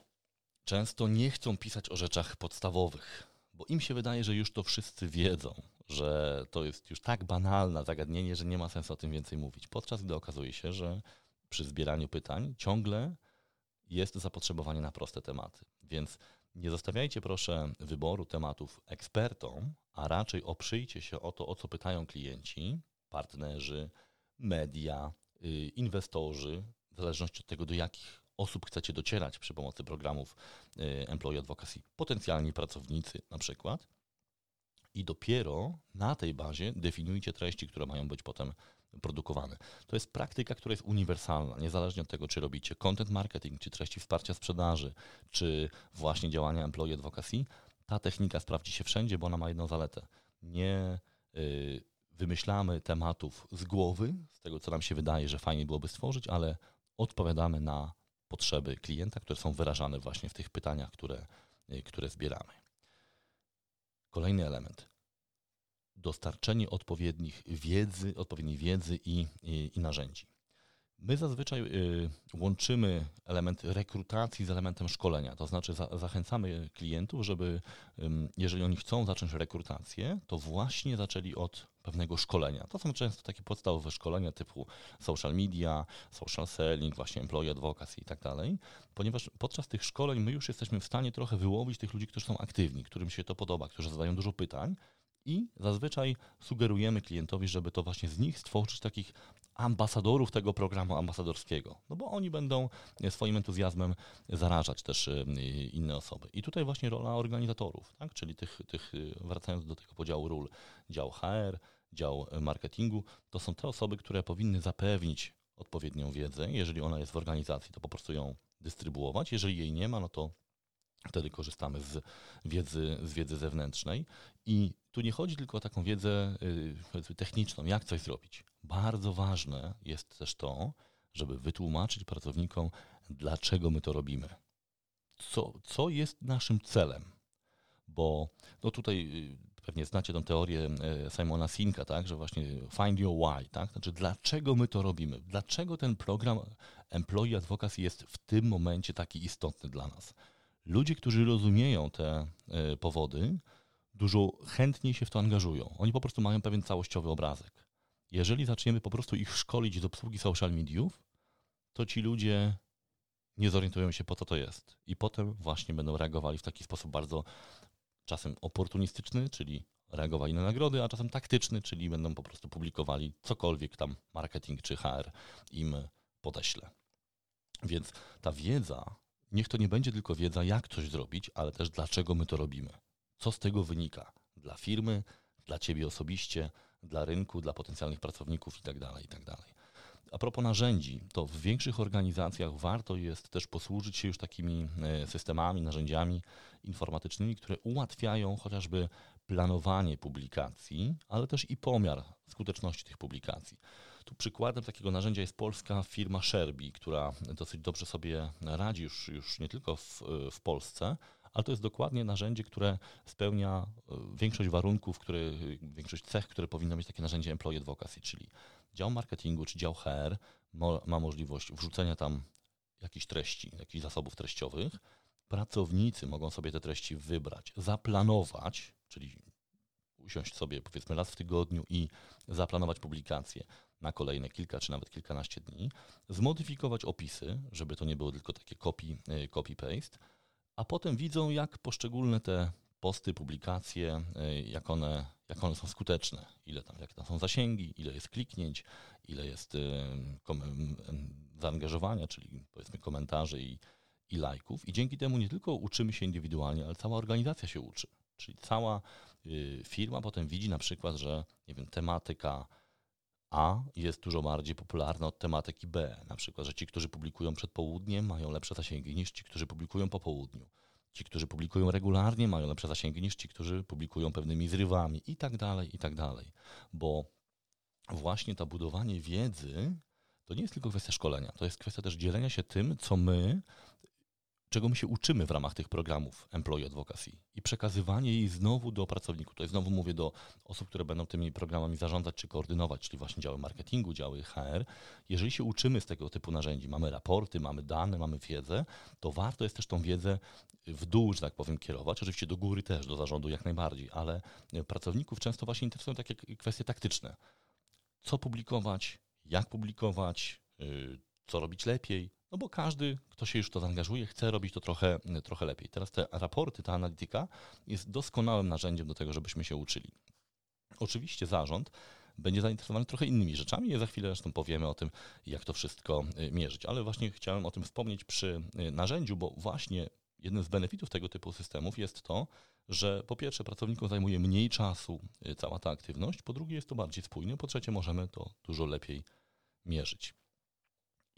często nie chcą pisać o rzeczach podstawowych, bo im się wydaje, że już to wszyscy wiedzą, że to jest już tak banalne zagadnienie, że nie ma sensu o tym więcej mówić. Podczas gdy okazuje się, że przy zbieraniu pytań ciągle jest zapotrzebowanie na proste tematy. Więc nie zostawiajcie proszę wyboru tematów ekspertom, a raczej oprzyjcie się o to, o co pytają klienci, partnerzy, media, inwestorzy, w zależności od tego, do jakich osób chcecie docierać przy pomocy programów Employee Advocacy, potencjalni pracownicy na przykład. I dopiero na tej bazie definiujcie treści, które mają być potem produkowane. To jest praktyka, która jest uniwersalna, niezależnie od tego, czy robicie content marketing, czy treści wsparcia sprzedaży, czy właśnie działania employee advocacy. Ta technika sprawdzi się wszędzie, bo ona ma jedną zaletę. Nie y, wymyślamy tematów z głowy, z tego, co nam się wydaje, że fajnie byłoby stworzyć, ale odpowiadamy na potrzeby klienta, które są wyrażane właśnie w tych pytaniach, które, y, które zbieramy. Kolejny element. Dostarczenie odpowiednich wiedzy, odpowiedniej wiedzy i, i, i narzędzi. My zazwyczaj y, łączymy element rekrutacji z elementem szkolenia, to znaczy za, zachęcamy klientów, żeby y, jeżeli oni chcą zacząć rekrutację, to właśnie zaczęli od pewnego szkolenia. To są często takie podstawowe szkolenia typu social media, social selling, właśnie employee advocacy i tak dalej, ponieważ podczas tych szkoleń my już jesteśmy w stanie trochę wyłowić tych ludzi, którzy są aktywni, którym się to podoba, którzy zadają dużo pytań, i zazwyczaj sugerujemy klientowi, żeby to właśnie z nich stworzyć takich ambasadorów tego programu ambasadorskiego, no bo oni będą swoim entuzjazmem zarażać też inne osoby. I tutaj właśnie rola organizatorów, tak? Czyli tych, tych, wracając do tego podziału ról, dział H R, dział marketingu, to są te osoby, które powinny zapewnić odpowiednią wiedzę. Jeżeli ona jest w organizacji, to po prostu ją dystrybuować. Jeżeli jej nie ma, no to wtedy korzystamy z wiedzy, z wiedzy zewnętrznej i Tu nie chodzi tylko o taką wiedzę powiedzmy techniczną, jak coś zrobić. Bardzo ważne jest też to, żeby wytłumaczyć pracownikom, dlaczego my to robimy. Co, co jest naszym celem? Bo no tutaj pewnie znacie tę teorię Simona Sinka, tak, że właśnie find your why, tak? Znaczy dlaczego my to robimy? Dlaczego ten program Employee Advocacy jest w tym momencie taki istotny dla nas? Ludzie, którzy rozumieją te powody, dużo chętniej się w to angażują. Oni po prostu mają pewien całościowy obrazek. Jeżeli zaczniemy po prostu ich szkolić z obsługi social mediów, to ci ludzie nie zorientują się, po co to jest. I potem właśnie będą reagowali w taki sposób bardzo czasem oportunistyczny, czyli reagowali na nagrody, a czasem taktyczny, czyli będą po prostu publikowali cokolwiek tam marketing czy H R im podeśle. Więc ta wiedza, niech to nie będzie tylko wiedza, jak coś zrobić, ale też dlaczego my to robimy. Co z tego wynika dla firmy, dla ciebie osobiście, dla rynku, dla potencjalnych pracowników itd., itd. A propos narzędzi, to w większych organizacjach warto jest też posłużyć się już takimi systemami, narzędziami informatycznymi, które ułatwiają chociażby planowanie publikacji, ale też i pomiar skuteczności tych publikacji. Tu przykładem takiego narzędzia jest polska firma Szerbi, która dosyć dobrze sobie radzi już, już nie tylko w, w Polsce, ale to jest dokładnie narzędzie, które spełnia większość warunków, które, większość cech, które powinno mieć takie narzędzie Employee Advocacy, czyli dział marketingu czy dział H R ma możliwość wrzucenia tam jakichś treści, jakichś zasobów treściowych. Pracownicy mogą sobie te treści wybrać, zaplanować, czyli usiąść sobie powiedzmy raz w tygodniu i zaplanować publikację na kolejne kilka czy nawet kilkanaście dni, zmodyfikować opisy, żeby to nie było tylko takie copy, copy-paste, a potem widzą, jak poszczególne te posty, publikacje, jak one, jak one są skuteczne, ile tam, jak tam są zasięgi, ile jest kliknięć, ile jest kom- zaangażowania, czyli powiedzmy komentarzy i, i lajków. I dzięki temu nie tylko uczymy się indywidualnie, ale cała organizacja się uczy. Czyli cała y, firma potem widzi na przykład, że nie wiem, tematyka A jest dużo bardziej popularna od tematyki B. Na przykład, że ci, którzy publikują przed południem, mają lepsze zasięgi niż ci, którzy publikują po południu. Ci, którzy publikują regularnie, mają lepsze zasięgi niż ci, którzy publikują pewnymi zrywami i tak dalej, i tak dalej. Bo właśnie to budowanie wiedzy to nie jest tylko kwestia szkolenia, to jest kwestia też dzielenia się tym, co my, czego my się uczymy w ramach tych programów Employee Advocacy i przekazywanie jej znowu do pracowników. Tutaj znowu mówię do osób, które będą tymi programami zarządzać czy koordynować, czyli właśnie działy marketingu, działy H R. Jeżeli się uczymy z tego typu narzędzi, mamy raporty, mamy dane, mamy wiedzę, to warto jest też tą wiedzę w dół, że tak powiem, kierować. Oczywiście do góry też, do zarządu jak najbardziej, ale pracowników często właśnie interesują takie kwestie taktyczne. Co publikować, jak publikować, co robić lepiej. No bo każdy, kto się już w to zaangażuje, chce robić to trochę, trochę lepiej. Teraz te raporty, ta analityka jest doskonałym narzędziem do tego, żebyśmy się uczyli. Oczywiście zarząd będzie zainteresowany trochę innymi rzeczami i za chwilę zresztą powiemy o tym, jak to wszystko mierzyć. Ale właśnie chciałem o tym wspomnieć przy narzędziu, bo właśnie jednym z benefitów tego typu systemów jest to, że po pierwsze pracownikom zajmuje mniej czasu cała ta aktywność, po drugie jest to bardziej spójne, po trzecie możemy to dużo lepiej mierzyć.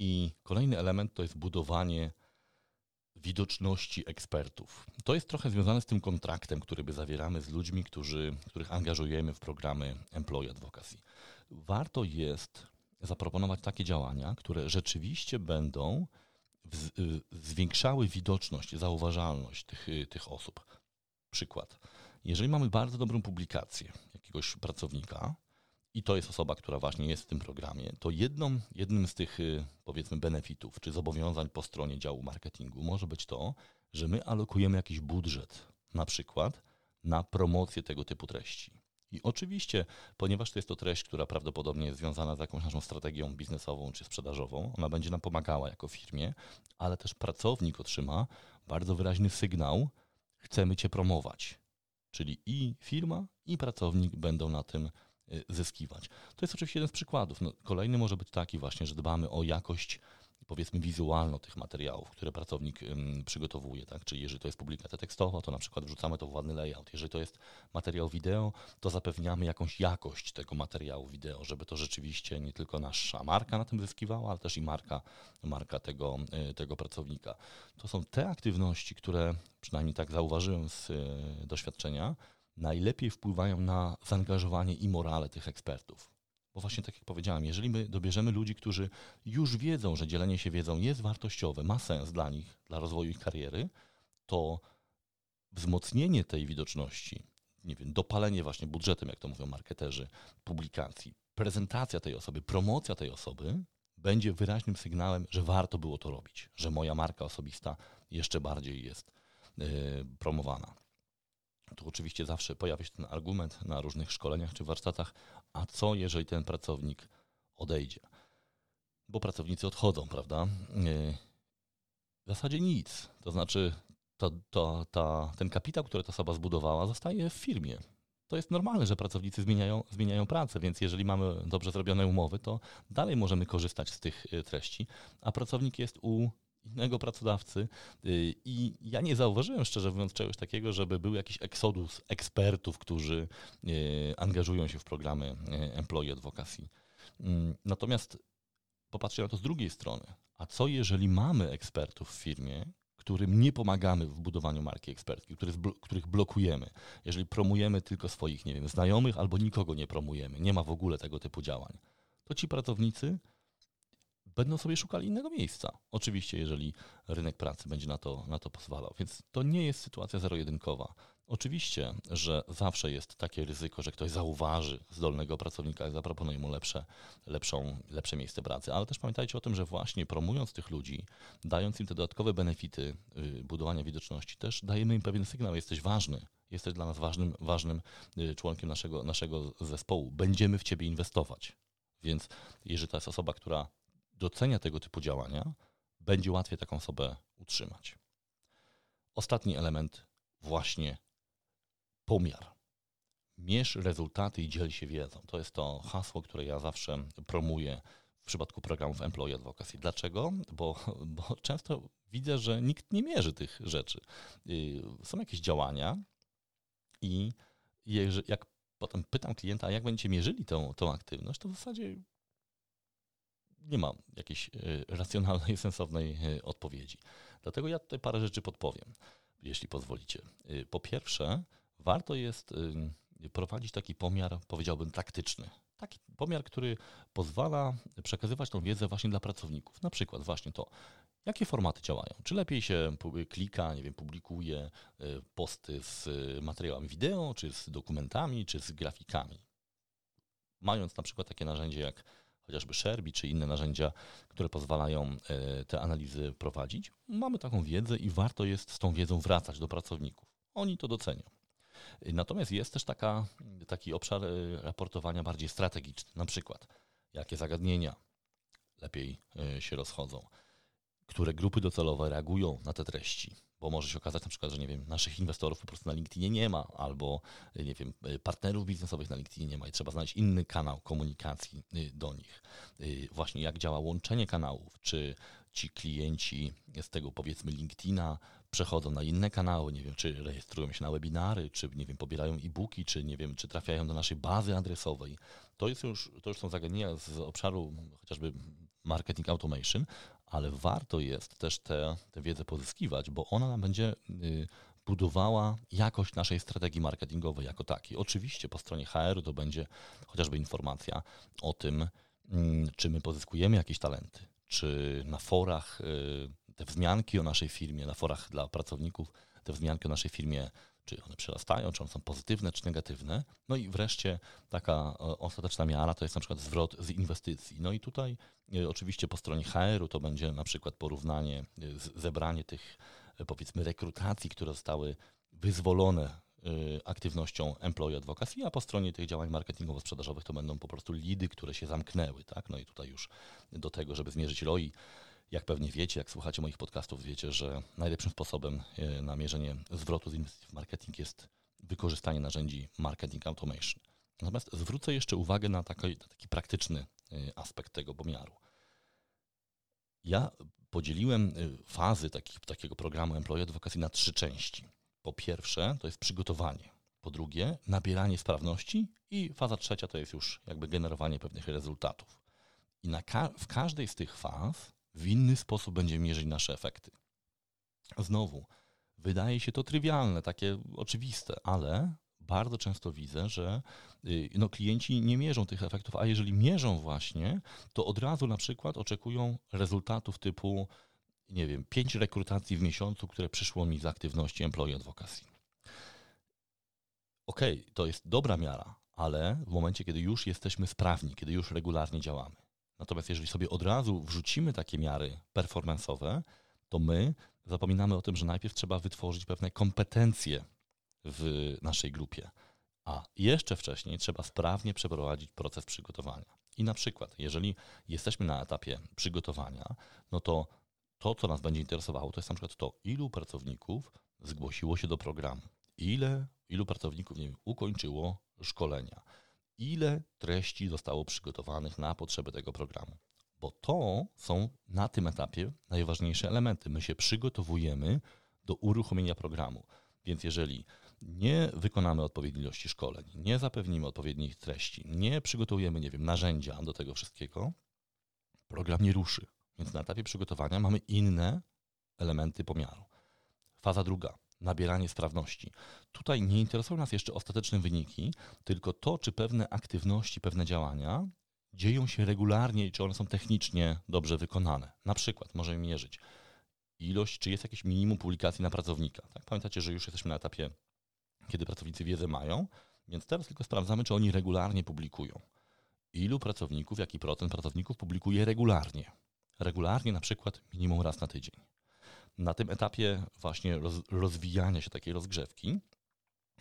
I kolejny element to jest budowanie widoczności ekspertów. To jest trochę związane z tym kontraktem, który by zawieramy z ludźmi, którzy, których angażujemy w programy Employee Advocacy. Warto jest zaproponować takie działania, które rzeczywiście będą w, zwiększały widoczność, zauważalność tych, tych osób. Przykład. Jeżeli mamy bardzo dobrą publikację jakiegoś pracownika, i to jest osoba, która właśnie jest w tym programie, to jedną, jednym z tych powiedzmy benefitów czy zobowiązań po stronie działu marketingu może być to, że my alokujemy jakiś budżet na przykład na promocję tego typu treści. I oczywiście, ponieważ to jest to treść, która prawdopodobnie jest związana z jakąś naszą strategią biznesową czy sprzedażową, ona będzie nam pomagała jako firmie, ale też pracownik otrzyma bardzo wyraźny sygnał, chcemy cię promować. Czyli i firma, i pracownik będą na tym zyskiwać. To jest oczywiście jeden z przykładów. No, kolejny może być taki właśnie, że dbamy o jakość, powiedzmy, wizualną tych materiałów, które pracownik ym, przygotowuje, tak? Czyli jeżeli to jest publikacja tekstowa, to na przykład wrzucamy to w ładny layout. Jeżeli to jest materiał wideo, to zapewniamy jakąś jakość tego materiału wideo, żeby to rzeczywiście nie tylko nasza marka na tym zyskiwała, ale też i marka, marka tego, y, tego pracownika. To są te aktywności, które, przynajmniej tak zauważyłem z y, doświadczenia, najlepiej wpływają na zaangażowanie i morale tych ekspertów. Bo właśnie tak jak powiedziałem, jeżeli my dobierzemy ludzi, którzy już wiedzą, że dzielenie się wiedzą jest wartościowe, ma sens dla nich, dla rozwoju ich kariery, to wzmocnienie tej widoczności, nie wiem, dopalenie właśnie budżetem, jak to mówią marketerzy, publikacji, prezentacja tej osoby, promocja tej osoby będzie wyraźnym sygnałem, że warto było to robić, że moja marka osobista jeszcze bardziej jest yy, promowana. Tu oczywiście zawsze pojawia się ten argument na różnych szkoleniach czy warsztatach, a co jeżeli ten pracownik odejdzie? Bo pracownicy odchodzą, prawda? Yy, w zasadzie nic, to znaczy to, to, ta, ten kapitał, który ta osoba zbudowała, zostaje w firmie. To jest normalne, że pracownicy zmieniają, zmieniają pracę, więc jeżeli mamy dobrze zrobione umowy, to dalej możemy korzystać z tych treści, a pracownik jest u innego pracodawcy i ja nie zauważyłem, szczerze mówiąc, czegoś takiego, żeby był jakiś eksodus ekspertów, którzy angażują się w programy employee advocacy. Natomiast popatrzcie na to z drugiej strony. A co jeżeli mamy ekspertów w firmie, którym nie pomagamy w budowaniu marki eksperckiej, których blokujemy. Jeżeli promujemy tylko swoich, nie wiem, znajomych albo nikogo nie promujemy, nie ma w ogóle tego typu działań, to ci pracownicy będą sobie szukali innego miejsca. Oczywiście, jeżeli rynek pracy będzie na to, na to pozwalał. Więc to nie jest sytuacja zero-jedynkowa. Oczywiście, że zawsze jest takie ryzyko, że ktoś zauważy zdolnego pracownika i zaproponuje mu lepsze, lepszą, lepsze miejsce pracy. Ale też pamiętajcie o tym, że właśnie promując tych ludzi, dając im te dodatkowe benefity yy, budowania widoczności, też dajemy im pewien sygnał, jesteś ważny, jesteś dla nas ważnym, ważnym yy, członkiem naszego, naszego zespołu. Będziemy w ciebie inwestować. Więc jeżeli to jest osoba, która docenia tego typu działania, będzie łatwiej taką osobę utrzymać. Ostatni element, właśnie pomiar. Mierz rezultaty i dziel się wiedzą. To jest to hasło, które ja zawsze promuję w przypadku programów Employee Advocacy. Dlaczego? Bo, bo często widzę, że nikt nie mierzy tych rzeczy. Są jakieś działania i jak potem pytam klienta, a jak będziecie mierzyli tą, tą aktywność, to w zasadzie nie ma jakiejś racjonalnej, sensownej odpowiedzi. Dlatego ja tutaj parę rzeczy podpowiem, jeśli pozwolicie. Po pierwsze, warto jest prowadzić taki pomiar, powiedziałbym, taktyczny. Taki pomiar, który pozwala przekazywać tą wiedzę właśnie dla pracowników. Na przykład właśnie to, jakie formaty działają. Czy lepiej się klika, nie wiem, publikuje posty z materiałami wideo, czy z dokumentami, czy z grafikami. Mając na przykład takie narzędzie jak chociażby Szerbi, czy inne narzędzia, które pozwalają te analizy prowadzić, mamy taką wiedzę i warto jest z tą wiedzą wracać do pracowników. Oni to docenią. Natomiast jest też taka, taki obszar raportowania bardziej strategiczny, na przykład jakie zagadnienia lepiej się rozchodzą, które grupy docelowe reagują na te treści, bo może się okazać na przykład, że nie wiem, naszych inwestorów po prostu na LinkedInie nie ma, albo nie wiem, partnerów biznesowych na LinkedInie nie ma i trzeba znaleźć inny kanał komunikacji do nich. Właśnie jak działa łączenie kanałów, czy ci klienci z tego powiedzmy LinkedIna przechodzą na inne kanały, nie wiem, czy rejestrują się na webinary, czy nie wiem, pobierają e-booki, czy nie wiem, czy trafiają do naszej bazy adresowej. To jest już, to już są zagadnienia z obszaru chociażby marketing automation, ale warto jest też tę wiedzę pozyskiwać, bo ona nam będzie y, budowała jakość naszej strategii marketingowej jako takiej. Oczywiście po stronie H R-u to będzie chociażby informacja o tym, y, czy my pozyskujemy jakieś talenty, czy na forach y, te wzmianki o naszej firmie, na forach dla pracowników, te wzmianki o naszej firmie, czy one przerastają, czy one są pozytywne, czy negatywne. No i wreszcie taka ostateczna miara to jest na przykład zwrot z inwestycji. No i tutaj y, oczywiście po stronie H R-u to będzie na przykład porównanie, y, zebranie tych y, powiedzmy rekrutacji, które zostały wyzwolone y, aktywnością Employee Advocacy, a po stronie tych działań marketingowo-sprzedażowych to będą po prostu lidy, które się zamknęły, tak? No i tutaj już do tego, żeby zmierzyć R O I, jak pewnie wiecie, jak słuchacie moich podcastów, wiecie, że najlepszym sposobem na mierzenie zwrotu z inwestycji w marketing jest wykorzystanie narzędzi marketing automation. Natomiast zwrócę jeszcze uwagę na taki, na taki praktyczny aspekt tego pomiaru. Ja podzieliłem fazy taki, takiego programu Employee Advocacy na trzy części. Po pierwsze to jest przygotowanie, po drugie nabieranie sprawności i faza trzecia to jest już jakby generowanie pewnych rezultatów. I na ka- w każdej z tych faz w inny sposób będziemy mierzyć nasze efekty. Znowu, wydaje się to trywialne, takie oczywiste, ale bardzo często widzę, że no, klienci nie mierzą tych efektów, a jeżeli mierzą właśnie, to od razu na przykład oczekują rezultatów typu, nie wiem, pięć rekrutacji w miesiącu, które przyszło mi z aktywności employee advocacy. Okej, okay, to jest dobra miara, ale w momencie, kiedy już jesteśmy sprawni, kiedy już regularnie działamy. Natomiast jeżeli sobie od razu wrzucimy takie miary performance'owe, to my zapominamy o tym, że najpierw trzeba wytworzyć pewne kompetencje w naszej grupie, a jeszcze wcześniej trzeba sprawnie przeprowadzić proces przygotowania. I na przykład, jeżeli jesteśmy na etapie przygotowania, no to to, co nas będzie interesowało, to jest na przykład to, ilu pracowników zgłosiło się do programu, ile, ilu pracowników, nie wiem, ukończyło szkolenia, ile treści zostało przygotowanych na potrzeby tego programu. Bo to są na tym etapie najważniejsze elementy. My się przygotowujemy do uruchomienia programu. Więc jeżeli nie wykonamy odpowiedniej ilości szkoleń, nie zapewnimy odpowiednich treści, nie przygotujemy, nie wiem, narzędzia do tego wszystkiego, program nie ruszy. Więc na etapie przygotowania mamy inne elementy pomiaru. Faza druga, nabieranie sprawności. Tutaj nie interesują nas jeszcze ostateczne wyniki, tylko to, czy pewne aktywności, pewne działania dzieją się regularnie i czy one są technicznie dobrze wykonane. Na przykład możemy mierzyć ilość, czy jest jakieś minimum publikacji na pracownika. Tak? Pamiętacie, że już jesteśmy na etapie, kiedy pracownicy wiedzę mają, więc teraz tylko sprawdzamy, czy oni regularnie publikują. Ilu pracowników, jaki procent pracowników publikuje regularnie. Regularnie na przykład minimum raz na tydzień. Na tym etapie właśnie roz, rozwijania się takiej rozgrzewki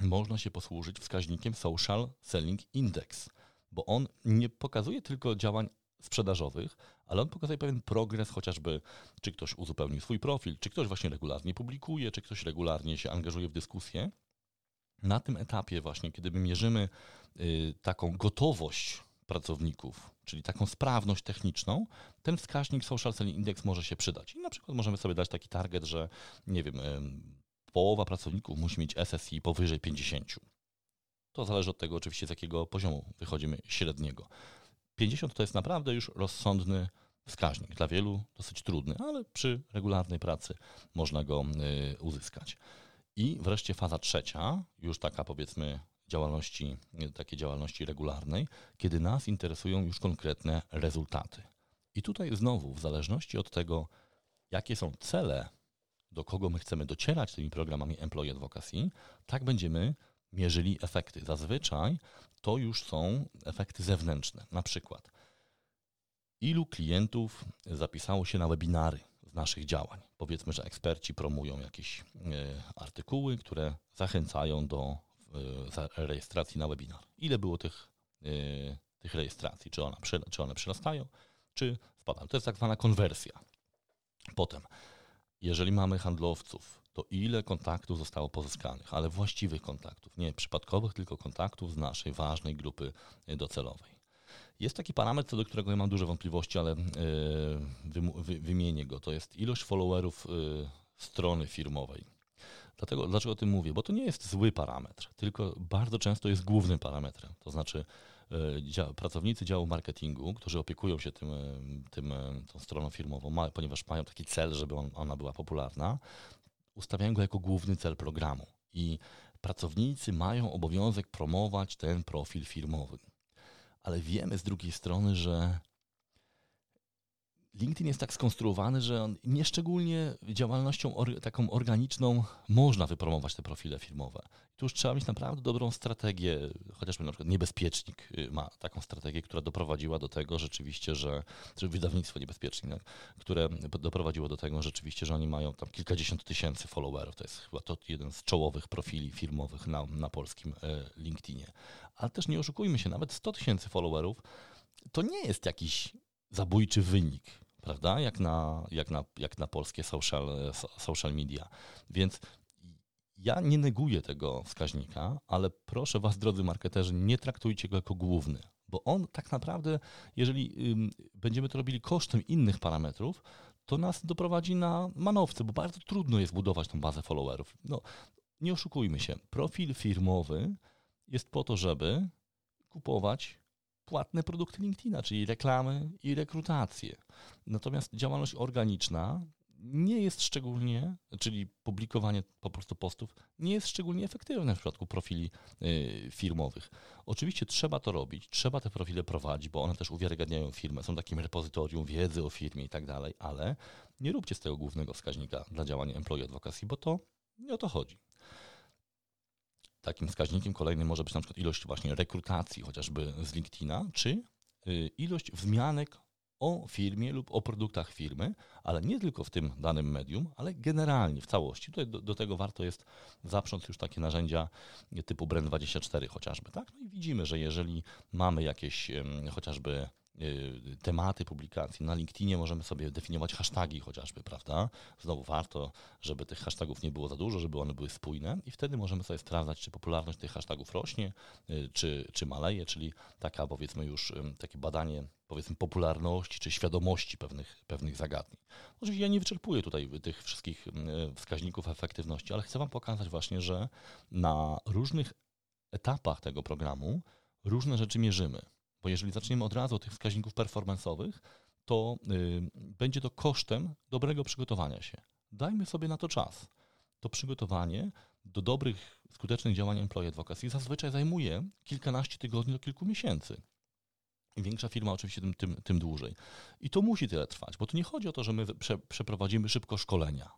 można się posłużyć wskaźnikiem Social Selling Index, bo on nie pokazuje tylko działań sprzedażowych, ale on pokazuje pewien progres, chociażby czy ktoś uzupełnił swój profil, czy ktoś właśnie regularnie publikuje, czy ktoś regularnie się angażuje w dyskusję. Na tym etapie właśnie, kiedy my mierzymy y, taką gotowość pracowników, czyli taką sprawność techniczną, ten wskaźnik Social Selling Index może się przydać. I na przykład możemy sobie dać taki target, że nie wiem, y, połowa pracowników musi mieć S S I powyżej pięćdziesiąt. To zależy od tego oczywiście, z jakiego poziomu wychodzimy średniego. pięćdziesiąt to jest naprawdę już rozsądny wskaźnik. Dla wielu dosyć trudny, ale przy regularnej pracy można go y, uzyskać. I wreszcie faza trzecia, już taka powiedzmy działalności, takiej działalności regularnej, kiedy nas interesują już konkretne rezultaty. I tutaj znowu w zależności od tego, jakie są cele, do kogo my chcemy docierać tymi programami Employee Advocacy, tak będziemy mierzyli efekty. Zazwyczaj to już są efekty zewnętrzne. Na przykład ilu klientów zapisało się na webinary z naszych działań. Powiedzmy, że eksperci promują jakieś y, artykuły, które zachęcają do y, rejestracji na webinar. Ile było tych, y, tych rejestracji? Czy, ona, przy, czy one przyrastają, czy spadają? To jest tak zwana konwersja. Potem, jeżeli mamy handlowców, to ile kontaktów zostało pozyskanych, ale właściwych kontaktów, nie przypadkowych, tylko kontaktów z naszej ważnej grupy docelowej. Jest taki parametr, co do którego ja mam duże wątpliwości, ale yy, wymienię go. To jest ilość followerów yy, strony firmowej. Dlatego, dlaczego o tym mówię? Bo to nie jest zły parametr, tylko bardzo często jest głównym parametrem. To znaczy yy, dział, pracownicy działu marketingu, którzy opiekują się tym, tym, tą stroną firmową, ma, ponieważ mają taki cel, żeby on, ona była popularna, ustawiają go jako główny cel programu i pracownicy mają obowiązek promować ten profil firmowy. Ale wiemy z drugiej strony, że LinkedIn jest tak skonstruowany, że on nieszczególnie działalnością or- taką organiczną można wypromować te profile firmowe. Tu już trzeba mieć naprawdę dobrą strategię, chociażby na przykład Niebezpiecznik ma taką strategię, która doprowadziła do tego rzeczywiście, że czy wydawnictwo Niebezpiecznik, tak, które doprowadziło do tego rzeczywiście, że oni mają tam kilkadziesiąt tysięcy followerów. To jest chyba to jeden z czołowych profili firmowych na, na polskim e, LinkedInie. Ale też nie oszukujmy się, nawet sto tysięcy followerów to nie jest jakiś zabójczy wynik, prawda, jak na, jak na, jak na polskie social, social media. Więc ja nie neguję tego wskaźnika, ale proszę was, drodzy marketerzy, nie traktujcie go jako główny, bo on tak naprawdę, jeżeli ym, będziemy to robili kosztem innych parametrów, to nas doprowadzi na manowce, bo bardzo trudno jest budować tą bazę followerów. No, nie oszukujmy się, profil firmowy jest po to, żeby kupować płatne produkty LinkedIna, czyli reklamy i rekrutacje. Natomiast działalność organiczna nie jest szczególnie, czyli publikowanie po prostu postów, nie jest szczególnie efektywne w przypadku profili y, firmowych. Oczywiście trzeba to robić, trzeba te profile prowadzić, bo one też uwiarygadniają firmę, są takim repozytorium wiedzy o firmie i tak dalej, ale nie róbcie z tego głównego wskaźnika dla działań employee advocacy, bo to nie o to chodzi. Takim wskaźnikiem kolejnym może być na przykład ilość właśnie rekrutacji, chociażby z LinkedIna, czy y, ilość wzmianek o firmie lub o produktach firmy, ale nie tylko w tym danym medium, ale generalnie, w całości. Tutaj do, do tego warto jest zaprząc już takie narzędzia typu Brand dwadzieścia cztery chociażby. Tak? No i widzimy, że jeżeli mamy jakieś um, chociażby y, tematy publikacji na LinkedInie, możemy sobie definiować hasztagi chociażby, prawda? Znowu warto, żeby tych hasztagów nie było za dużo, żeby one były spójne i wtedy możemy sobie sprawdzać, czy popularność tych hasztagów rośnie, y, czy, czy maleje, czyli taka powiedzmy już y, takie badanie powiedzmy popularności czy świadomości pewnych, pewnych zagadnień. Oczywiście ja nie wyczerpuję tutaj tych wszystkich wskaźników efektywności, ale chcę Wam pokazać właśnie, że na różnych etapach tego programu różne rzeczy mierzymy. Bo jeżeli zaczniemy od razu od tych wskaźników performance'owych, to yy, będzie to kosztem dobrego przygotowania się. Dajmy sobie na to czas. To przygotowanie do dobrych, skutecznych działań employee advocacy zazwyczaj zajmuje kilkanaście tygodni do kilku miesięcy. Im większa firma oczywiście tym, tym, tym dłużej. I to musi tyle trwać, bo tu nie chodzi o to, że my prze, przeprowadzimy szybko szkolenia.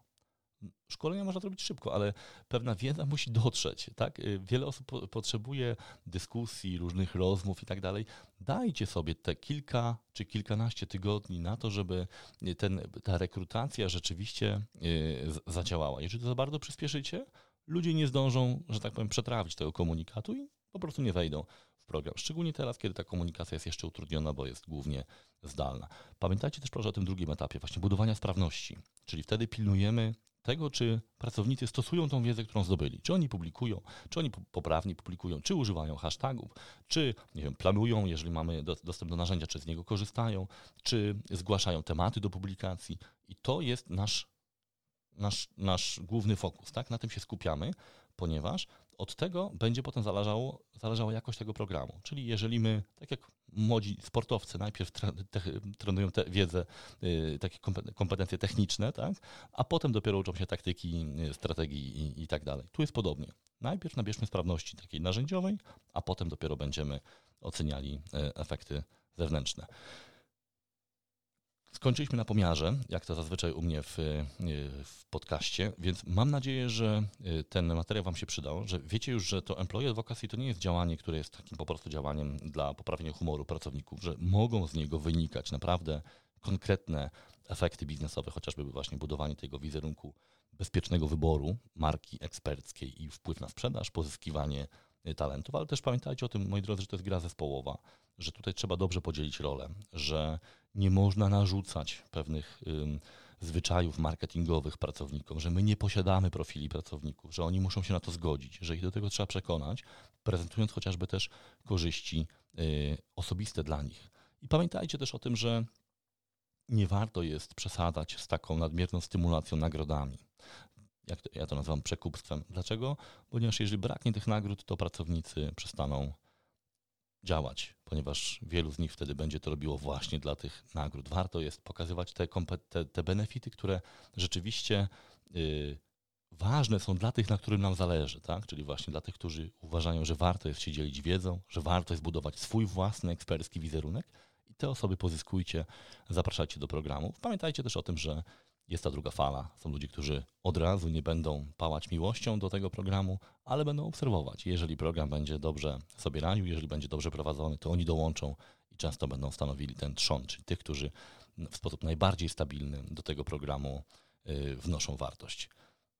Szkolenia można zrobić szybko, ale pewna wiedza musi dotrzeć. Tak? Wiele osób po, potrzebuje dyskusji, różnych rozmów i tak dalej. Dajcie sobie te kilka czy kilkanaście tygodni na to, żeby ten, ta rekrutacja rzeczywiście yy, zadziałała. Jeżeli to za bardzo przyspieszycie, ludzie nie zdążą, że tak powiem, przetrawić tego komunikatu i po prostu nie wejdą program. Szczególnie teraz, kiedy ta komunikacja jest jeszcze utrudniona, bo jest głównie zdalna. Pamiętajcie też proszę o tym drugim etapie, właśnie budowania sprawności, czyli wtedy pilnujemy tego, czy pracownicy stosują tą wiedzę, którą zdobyli, czy oni publikują, czy oni poprawnie publikują, czy używają hashtagów, czy nie wiem, planują, jeżeli mamy do, dostęp do narzędzia, czy z niego korzystają, czy zgłaszają tematy do publikacji i to jest nasz, nasz, nasz główny fokus, tak? Na tym się skupiamy, ponieważ od tego będzie potem zależało, zależała jakość tego programu. Czyli jeżeli my, tak jak młodzi sportowcy, najpierw trenują tę wiedzę, y, takie kompetencje techniczne, tak? A potem dopiero uczą się taktyki, strategii i, i tak dalej. Tu jest podobnie. Najpierw nabierzmy sprawności takiej narzędziowej, a potem dopiero będziemy oceniali y, efekty zewnętrzne. Skończyliśmy na pomiarze, jak to zazwyczaj u mnie w, w podcaście, więc mam nadzieję, że ten materiał Wam się przydał, że wiecie już, że to employee advocacy to nie jest działanie, które jest takim po prostu działaniem dla poprawienia humoru pracowników, że mogą z niego wynikać naprawdę konkretne efekty biznesowe, chociażby właśnie budowanie tego wizerunku bezpiecznego wyboru marki eksperckiej i wpływ na sprzedaż, pozyskiwanie talentów, ale też pamiętajcie o tym, moi drodzy, że to jest gra zespołowa, że tutaj trzeba dobrze podzielić rolę, że nie można narzucać pewnych ym, zwyczajów marketingowych pracownikom, że my nie posiadamy profili pracowników, że oni muszą się na to zgodzić, że ich do tego trzeba przekonać, prezentując chociażby też korzyści y, osobiste dla nich. I pamiętajcie też o tym, że nie warto jest przesadzać z taką nadmierną stymulacją nagrodami. Jak to, ja to nazywam przekupstwem. Dlaczego? Ponieważ jeżeli braknie tych nagród, to pracownicy przestaną działać, ponieważ wielu z nich wtedy będzie to robiło właśnie dla tych nagród. Warto jest pokazywać te, te, te benefity, które rzeczywiście yy, ważne są dla tych, na którym nam zależy, tak? Czyli właśnie dla tych, którzy uważają, że warto jest się dzielić wiedzą, że warto jest budować swój własny ekspercki wizerunek i te osoby pozyskujcie, zapraszajcie do programu. Pamiętajcie też o tym, że jest ta druga fala. Są ludzie, którzy od razu nie będą pałać miłością do tego programu, ale będą obserwować. Jeżeli program będzie dobrze sobie radził, jeżeli będzie dobrze prowadzony, to oni dołączą i często będą stanowili ten trzon, czyli tych, którzy w sposób najbardziej stabilny do tego programu yy, wnoszą wartość.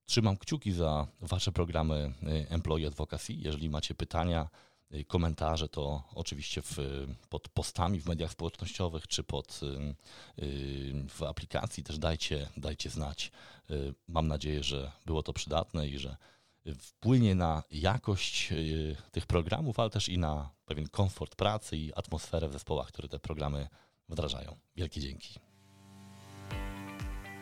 Trzymam kciuki za Wasze programy Employee Advocacy. Jeżeli macie pytania, yy, komentarze, to oczywiście w, pod postami w mediach społecznościowych czy pod yy, w aplikacji też dajcie, dajcie znać. Mam nadzieję, że było to przydatne i że wpłynie na jakość tych programów, ale też i na pewien komfort pracy i atmosferę w zespołach, które te programy wdrażają. Wielkie dzięki.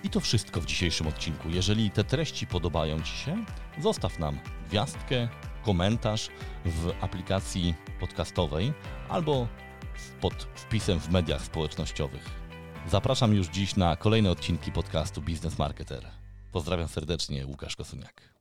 I to wszystko w dzisiejszym odcinku. Jeżeli te treści podobają Ci się, zostaw nam gwiazdkę, komentarz w aplikacji podcastowej albo pod wpisem w mediach społecznościowych. Zapraszam już dziś na kolejne odcinki podcastu Biznes Marketer. Pozdrawiam serdecznie, Łukasz Kosuniak.